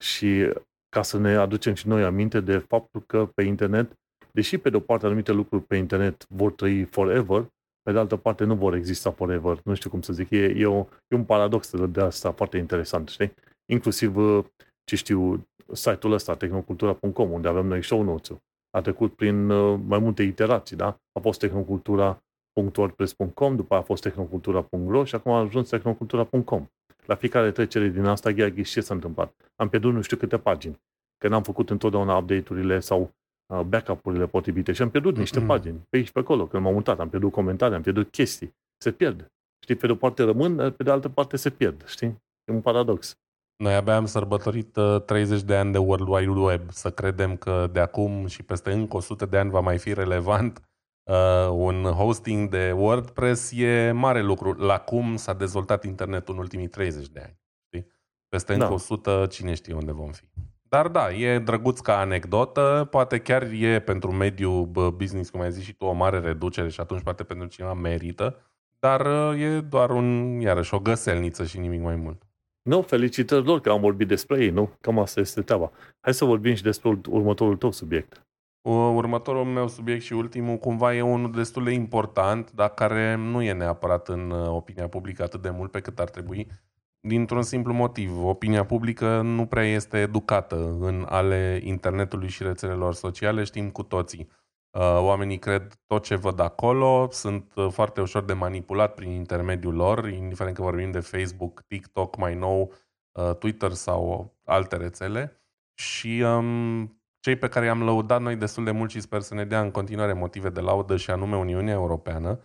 Și ca să ne aducem și noi aminte de faptul că pe internet, deși pe de-o parte anumite lucruri pe internet vor trăi forever, pe de altă parte nu vor exista forever. Nu știu cum să zic, e, e, o, e un paradox de asta foarte interesant, știi? Inclusiv, ce știu, site-ul ăsta, tehnocultura punct com, unde avem noi show notes-ul, a trecut prin mai multe iterații, da? A fost tehnocultura punct wordpress punct com, după a fost tehnocultura punct ro și acum a ajuns tehnocultura punct com. La fiecare trecere din asta, chiar ghiși ce s-a întâmplat. Am pierdut nu știu câte pagini, că n-am făcut întotdeauna update-urile sau backup-urile potrivite și am pierdut niște pagini pe aici, pe acolo, când m-am mutat, am pierdut comentarii, am pierdut chestii. Se pierd. Știi, pe de o parte rămân, pe de altă parte se pierd, știi? E un paradox. Noi abia am sărbătorit treizeci de ani de World Wide Web, să credem că de acum și peste încă o sută de ani va mai fi relevant uh, un hosting de WordPress e mare lucru. La cum s-a dezvoltat internetul în ultimii treizeci de ani. Știi? Peste încă da. o sută, cine știe unde vom fi. Dar da, e drăguț ca anecdotă, poate chiar e pentru mediul business, cum ai zis și tu, o mare reducere și atunci poate pentru cineva merită, dar e doar un, iarăși, o găselniță și nimic mai mult. Nu, felicitări lor că am vorbit despre ei, nu? Cam asta este treaba. Hai să vorbim și despre următorul tău subiect. Următorul meu subiect și ultimul cumva e unul destul de important, dar care nu e neapărat în opinia publică atât de mult pe cât ar trebui, dintr-un simplu motiv. Opinia publică nu prea este educată în ale internetului și rețelelor sociale, știm cu toții. Oamenii cred tot ce văd acolo, sunt foarte ușor de manipulat prin intermediul lor, indiferent că vorbim de Facebook, TikTok, mai nou, Twitter sau alte rețele. Și um, cei pe care i-am lăudat noi destul de mult și sper să ne dea în continuare motive de laudă, și anume Uniunea Europeană,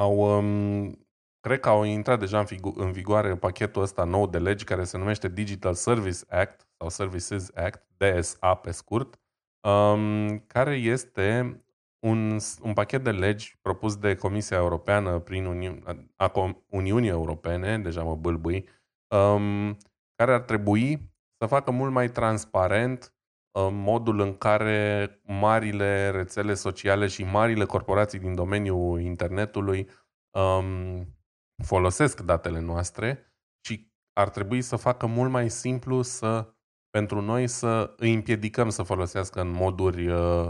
au, um, cred că au intrat deja în, figu- în vigoare pachetul ăsta nou de legi care se numește Digital Service Act sau Services Act, D S A pe scurt, um, care este... Un, un pachet de legi propus de Comisia Europeană prin Uni- a Uniunii Europene, deja mă bâlbâi, um, care ar trebui să facă mult mai transparent um, modul în care marile rețele sociale și marile corporații din domeniul internetului um, folosesc datele noastre și ar trebui să facă mult mai simplu să, pentru noi să îi împiedicăm să folosească în moduri uh,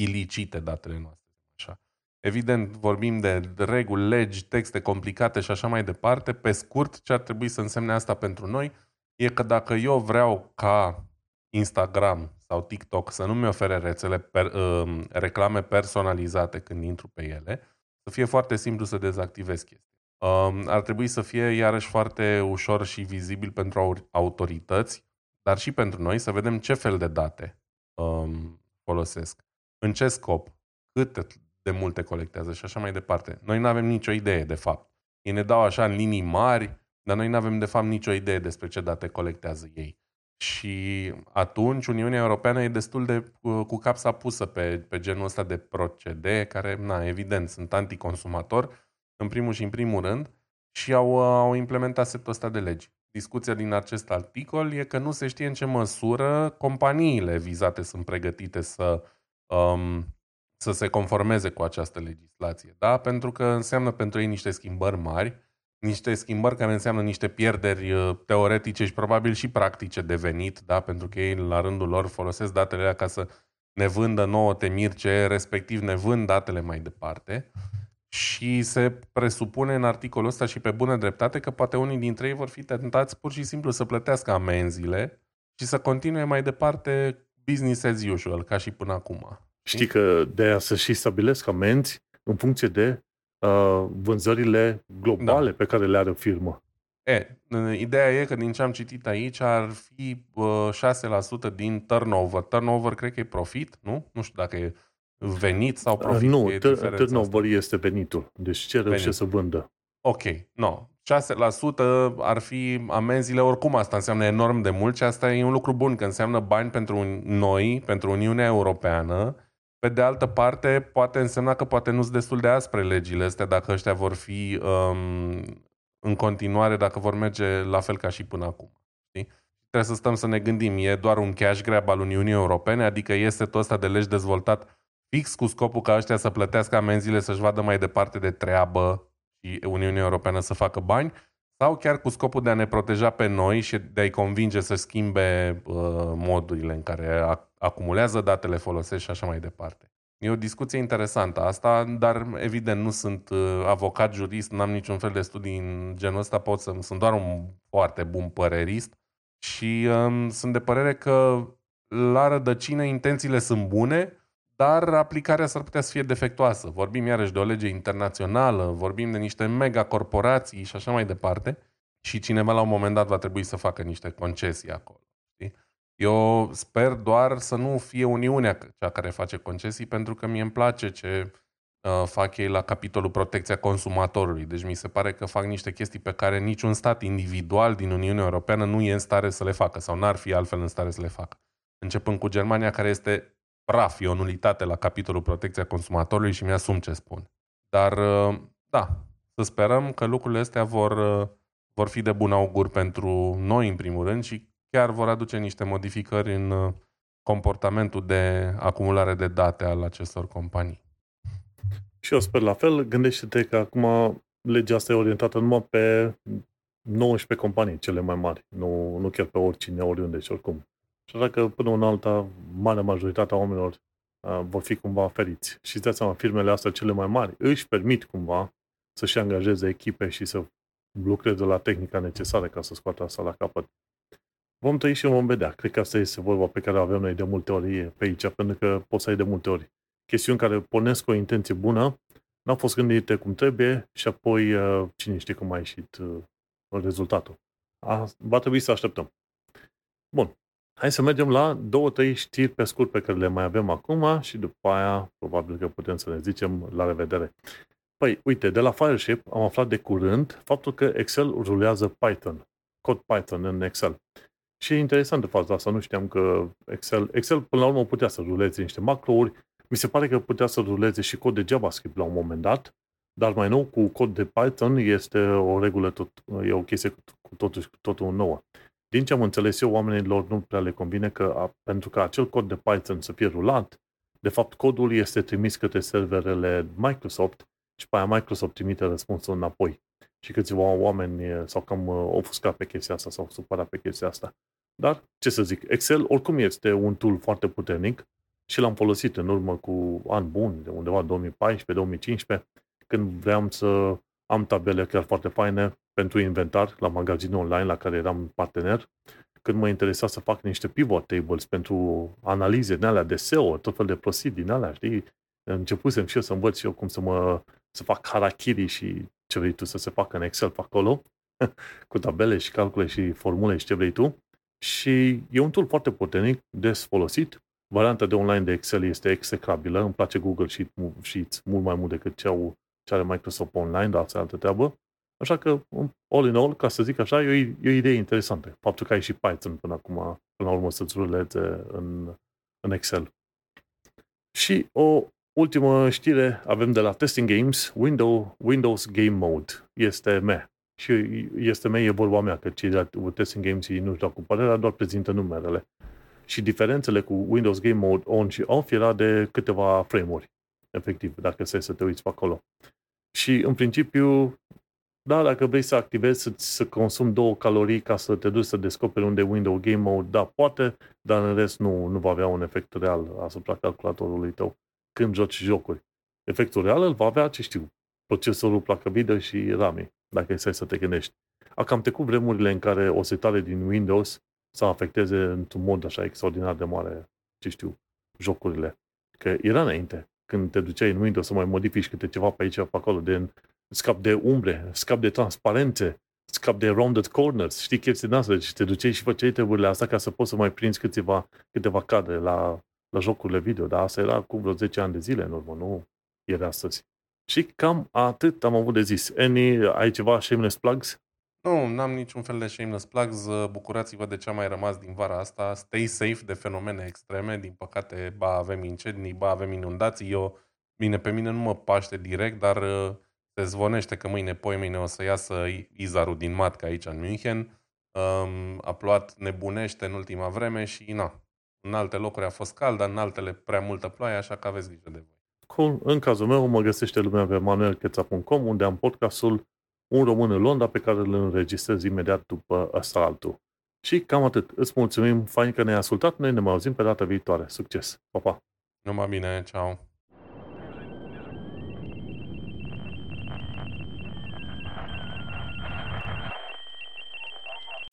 ilicite datele noastre. Așa. Evident, vorbim de reguli, legi, texte complicate și așa mai departe. Pe scurt, ce ar trebui să însemne asta pentru noi e că dacă eu vreau ca Instagram sau TikTok să nu mi ofere rețele per, uh, reclame personalizate când intru pe ele, să fie foarte simplu să dezactivez chestia. ar trebui să fie iarăși foarte ușor și vizibil pentru autorități, dar și pentru noi, să vedem ce fel de date folosesc, în ce scop, cât de multe colectează și așa mai departe. Noi nu avem nicio idee, de fapt. Ei ne dau așa în linii mari, dar noi nu avem, de fapt, nicio idee despre ce date colectează ei. Și atunci Uniunea Europeană e destul de cu capsa pusă pe, pe genul ăsta de procedee, care, na, evident, sunt anticonsumator, în primul și în primul rând, și au, au implementat setul ăsta de legi. Discuția din acest articol e că nu se știe în ce măsură companiile vizate sunt pregătite să, um, să se conformeze cu această legislație. Da? Pentru că înseamnă pentru ei niște schimbări mari, niște schimbări care înseamnă niște pierderi teoretice și probabil și practice de venit, da? Pentru că ei, la rândul lor, folosesc datele alea ca să ne vândă nouă temirce, respectiv ne vând datele mai departe. Și se presupune în articolul ăsta, și pe bună dreptate, că poate unii dintre ei vor fi tentați pur și simplu să plătească amenzile și să continue mai departe business as usual, ca și până acum. Știi că de-aia să și stabilesc amenzi în funcție de uh, vânzările globale, da, pe care le are firmă. E, ideea e că, din ce am citit aici, ar fi șase la sută din turnover. Turnover cred că e profit, nu? Nu știu dacă e venit sau profit? Uh, nu, turnover este venitul. Deci ce reușește să vândă. Ok, no. șase la sută ar fi amenzile, oricum asta înseamnă enorm de mult și asta e un lucru bun, că înseamnă bani pentru noi, pentru Uniunea Europeană. Pe de altă parte, poate însemna că poate nu sunt destul de aspre legile astea, dacă ăștia vor fi um, în continuare, dacă vor merge la fel ca și până acum. Știi? Trebuie să stăm să ne gândim. E doar un cash grab al Uniunii Europene, adică este tot ăsta de legi dezvoltat fix cu scopul ca ăștia să plătească amenziile, să-și vadă mai departe de treabă și Uniunea Europeană să facă bani, sau chiar cu scopul de a ne proteja pe noi și de a-i convinge să schimbe uh, modurile în care acumulează datele, folosesc și așa mai departe. E o discuție interesantă asta, dar evident nu sunt uh, avocat, jurist, n-am niciun fel de studii în genul ăsta, pot să, sunt doar un foarte bun părerist și uh, sunt de părere că la rădăcină intențiile sunt bune, dar aplicarea s-ar putea să fie defectuoasă. Vorbim iarăși de o lege internațională, vorbim de niște megacorporații și așa mai departe și cineva la un moment dat va trebui să facă niște concesii acolo. Știi? Eu sper doar să nu fie Uniunea cea care face concesii, pentru că mie îmi place ce uh, fac ei la capitolul protecția consumatorului. Deci mi se pare că fac niște chestii pe care niciun stat individual din Uniunea Europeană nu e în stare să le facă sau n-ar fi altfel în stare să le facă. Începând cu Germania, care este praf, e o nulitate la capitolul protecția consumatorului și mi-asum ce spun. Dar, da, să sperăm că lucrurile astea vor, vor fi de bun augur pentru noi, în primul rând, și chiar vor aduce niște modificări în comportamentul de acumulare de date al acestor companii. Și eu sper la fel. Gândește-te că acum legea asta e orientată numai pe nouăsprezece companii cele mai mari, nu, nu chiar pe oricine, oriunde și oricum. Și dacă până în alta, marea majoritatea oamenilor uh, vor fi cumva feriți. Și îți dați seama, firmele astea cele mai mari își permit cumva să-și angajeze echipe și să lucreze la tehnica necesară ca să scoată asta la capăt. Vom trăi și vom vedea. Cred că asta este vorba pe care o avem noi de multe ori pe aici, pentru că poți să ai de multe ori chestiuni care pornesc o intenție bună, n-au fost gândite cum trebuie și apoi uh, cine știe cum a ieșit uh, rezultatul. A, va trebui să așteptăm. Bun. Hai să mergem la două, trei știri pe scurt pe care le mai avem acum și după aia probabil că putem să ne zicem la revedere. Păi, uite, de la Fireship am aflat de curând faptul că Excel rulează Python, cod Python în Excel. Și e interesant de faza asta, nu știam că Excel, Excel până la urmă putea să ruleze niște macrouri, mi se pare că putea să ruleze și cod de JavaScript la un moment dat, dar mai nou cu cod de Python este o regulă, tot, e o chestie cu totuși cu totul nouă. Din ce am înțeles eu, oamenilor nu prea le convine că pentru că acel cod de Python să fie rulat, de fapt codul este trimis către serverele Microsoft și pe aia Microsoft trimite răspunsul înapoi. Și câțiva oameni s-au cam ofuscat pe chestia asta, s-au supărat pe chestia asta. Dar, ce să zic, Excel oricum este un tool foarte puternic și l-am folosit în urmă cu an bun, de undeva două mii paisprezece două mii cincisprezece, când vreau să am tabele chiar foarte faine pentru inventar la magazinul online la care eram partener, când mă interesa să fac niște pivot tables pentru analize din alea de S E O, tot fel de prostii din alea, știi? Începusem și eu să învăț și eu cum să, mă, să fac harakiri și ce vrei tu să se facă în Excel pe acolo, cu tabele și calcule și formule și ce vrei tu. Și e un tool foarte puternic, des folosit. Varianta de online de Excel este execrabilă. Îmi place Google Sheets mult mai mult decât ce au, ce are Microsoft Online, dar asta e altă treabă. Așa că, all in all, ca să zic așa, e o, e o idee interesantă. Faptul că ai și Python până acum, până la urmă, să-ți ruleze în, în Excel. Și o ultimă știre avem de la Testing Games, Windows, Windows Game Mode. Este M E. Și este M E, e vorba mea, că cei de la Testing Games nu-și dau cu părerea, doar prezintă numerele. Și diferențele cu Windows Game Mode on și off era de câteva frame-uri, efectiv, dacă stai să te uiți pe acolo. Și, în principiu, da, dacă vrei să activezi, să, să consumi două calorii ca să te duci să descoperi unde Windows Game Mode, da, poate, dar în rest nu, nu va avea un efect real asupra calculatorului tău când joci jocuri. Efectul real îl va avea, ce știu, procesorul, placa video și RAM-ii, dacă stai să te gândești. A cam trecut vremurile în care o setare din Windows să afecteze într-un mod așa extraordinar de mare, ce știu, jocurile. Că era înainte, când te duceai în Windows să mai modifici câte ceva pe aici, pe acolo, de scap de umbre, scap de transparențe, scap de rounded corners, știi, chestii din asta, deci te duceai și făceai treburile astea ca să poți să mai prinzi câteva, câteva cadre la, la jocurile video, dar asta era cu vreo zece ani de zile în urmă, nu era astăzi. Și cam atât am avut de zis. Annie, ai ceva shameless plugs? Nu, n-am niciun fel de shameless plugs. Bucurați-vă de ce-a mai rămas din vara asta. Stay safe de fenomene extreme. Din păcate, ba avem incendii, ba avem inundații. Eu, bine, pe mine nu mă paște direct, dar se zvonește că mâine, poimâine o să iasă izarul din matcă aici în München. A plouat nebunește în ultima vreme și na. În alte locuri a fost cald, dar în altele prea multă ploaie, așa că aveți grijă de voi. Cool. În cazul meu mă găsește lumea pe manuel cheța punct com, unde am podcastul Un român în Londra, pe care îl înregistrez imediat după asfaltul. Și cam atât. Îți mulțumim, fain că ne-ai ascultat. Noi ne mai auzim pe data viitoare. Succes! Pa, pa! Numai bine, ceau!